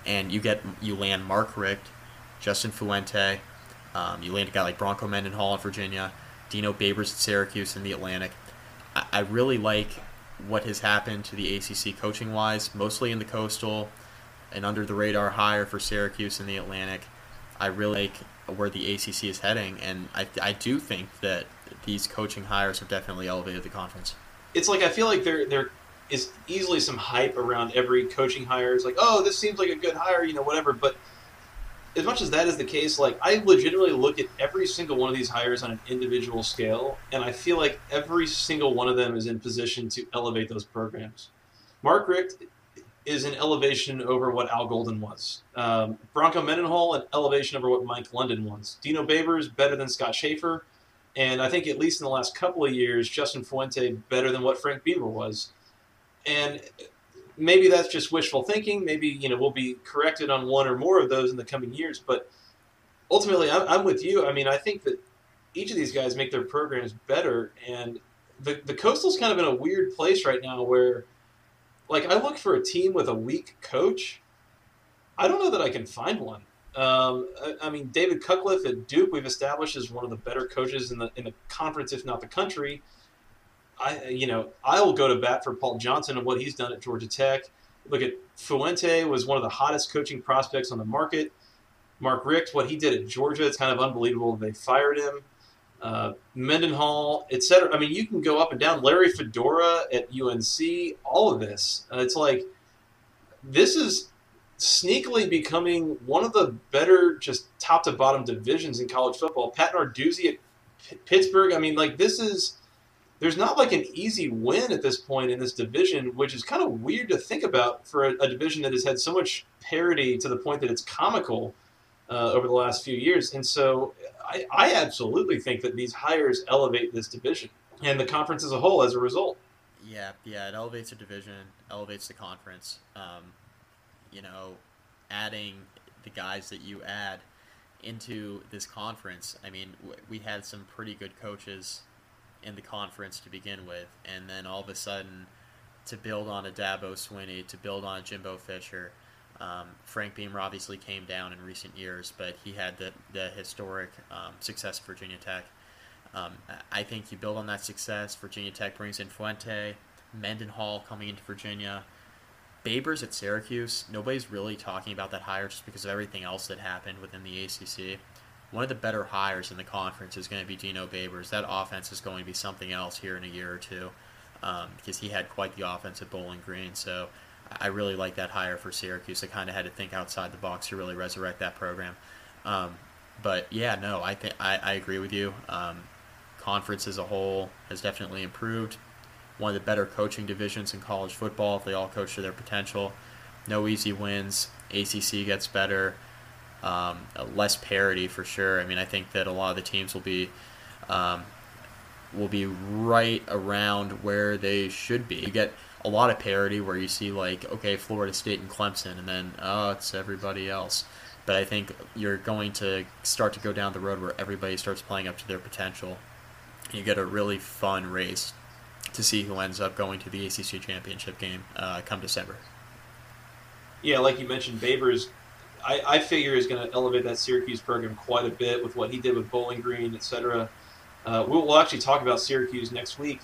And you get you land Mark Richt, Justin Fuente. Um, you land a guy like Bronco Mendenhall in Virginia, Dino Babers at Syracuse in the Atlantic. I, I really like what has happened to the A C C coaching-wise, mostly in the Coastal, an under-the-radar hire for Syracuse in the Atlantic. I really like where the A C C is heading, and I, I do think that these coaching hires have definitely elevated the conference. It's like I feel like there there is easily some hype around every coaching hire. It's like, oh, this seems like a good hire, you know, whatever. But as much as that is the case, like I legitimately look at every single one of these hires on an individual scale, and I feel like every single one of them is in position to elevate those programs. Mark Richt is an elevation over what Al Golden was. Um, Bronco Mendenhall, an elevation over what Mike London was. Dino Babers, better than Scott Schaefer. And I think at least in the last couple of years, Justin Fuente, better than what Frank Beamer was. And maybe that's just wishful thinking. Maybe, you know, we'll be corrected on one or more of those in the coming years. But ultimately, I'm, I'm with you. I mean, I think that each of these guys make their programs better. And the, the Coastal's kind of in a weird place right now where, like, I look for a team with a weak coach. I don't know that I can find one. Um, I, I mean, David Cutcliffe at Duke, we've established, is one of the better coaches in the in the conference, if not the country. I, you know, I will go to bat for Paul Johnson and what he's done at Georgia Tech. Look at Fuente, was one of the hottest coaching prospects on the market. Mark Richt, what he did at Georgia, it's kind of unbelievable. They fired him. Uh, Mendenhall, et cetera. I mean, you can go up and down. Larry Fedora at U N C, all of this. Uh, it's like this is sneakily becoming one of the better just top-to-bottom divisions in college football. Pat Narduzzi at P- Pittsburgh. I mean, like this is – there's not like an easy win at this point in this division, which is kind of weird to think about for a, a division that has had so much parity to the point that it's comical uh, over the last few years. And so – I, I absolutely think that these hires elevate this division and the conference as a whole as a result. Yeah, yeah, it elevates the division, elevates the conference. Um, you know, adding the guys that you add into this conference. I mean, w- we had some pretty good coaches in the conference to begin with, and then all of a sudden to build on a Dabo Swinney, to build on a Jimbo Fisher. Um, Frank Beamer obviously came down in recent years, but he had the, the historic um, success at Virginia Tech. Um, I think you build on that success. Virginia Tech brings in Fuente, Mendenhall coming into Virginia, Babers at Syracuse. Nobody's really talking about that hire just because of everything else that happened within the A C C. One of the better hires in the conference is going to be Dino Babers. That offense is going to be something else here in a year or two um, because he had quite the offense at Bowling Green. So I really like that hire for Syracuse. I kind of had to think outside the box to really resurrect that program. Um, but, yeah, no, I think I agree with you. Um, conference as a whole has definitely improved. One of the better coaching divisions in college football, if they all coach to their potential. No easy wins. A C C gets better. Um, less parity for sure. I mean, I think that a lot of the teams will be um, will be right around where they should be. You get a lot of parity where you see, like, okay, Florida State and Clemson, and then, oh, it's everybody else. But I think you're going to start to go down the road where everybody starts playing up to their potential. You get a really fun race to see who ends up going to the A C C championship game uh, come December. Yeah, like you mentioned, Babers, I, I figure is going to elevate that Syracuse program quite a bit with what he did with Bowling Green, et cetera. Uh, we'll, we'll actually talk about Syracuse next week.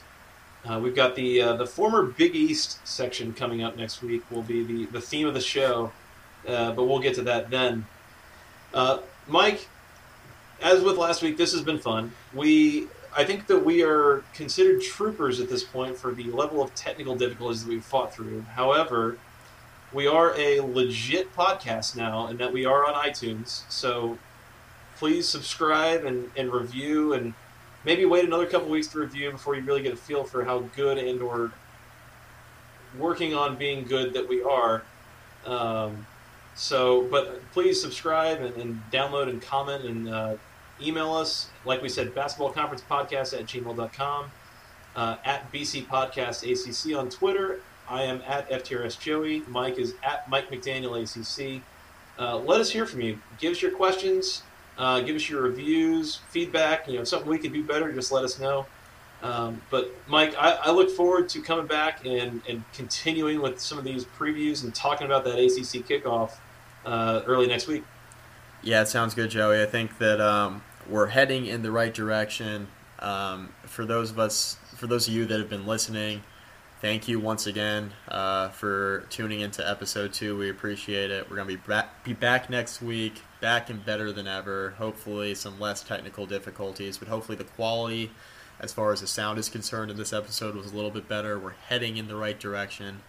Uh, we've got the uh, the former Big East section coming up next week. Will be the, the theme of the show, uh, but we'll get to that then. Uh, Mike, as with last week, this has been fun. We I think that we are considered troopers at this point for the level of technical difficulties that we've fought through. However, we are a legit podcast now and that we are on iTunes. So please subscribe and, and review and maybe wait another couple weeks to review before you really get a feel for how good and or working on being good that we are. Um, so, but please subscribe and, and download and comment and uh, email us. Like we said, basketballconferencepodcast at gmail dot com, uh, at B C Podcast A C C on Twitter. I am at F T R S Joey. Mike is at Mike McDaniel A C C. Uh, let us hear from you. Give us your questions. Uh, give us your reviews, feedback, you know, something we could do better, just let us know. Um, but, Mike, I, I look forward to coming back and, and continuing with some of these previews and talking about that A C C kickoff uh, early next week. Yeah, it sounds good, Joey. I think that um, we're heading in the right direction. Um, for those of us, for those of you that have been listening, thank you once again uh, for tuning into episode two. We appreciate it. We're going to be back, be back next week, back and better than ever. Hopefully some less technical difficulties, but hopefully the quality as far as the sound is concerned in this episode was a little bit better. We're heading in the right direction.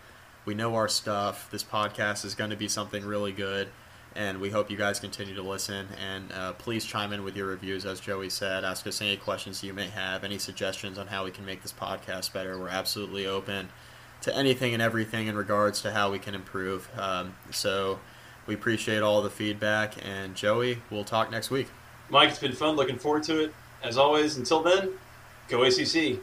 We know our stuff. This podcast is going to be something really good, and we hope you guys continue to listen. And uh, please chime in with your reviews, as Joey said. Ask us any questions you may have, any suggestions on how we can make this podcast better. We're absolutely open to anything and everything in regards to how we can improve. Um, so we appreciate all the feedback. And Joey, we'll talk next week. Mike, it's been fun. Looking forward to it. As always, until then, go A C C.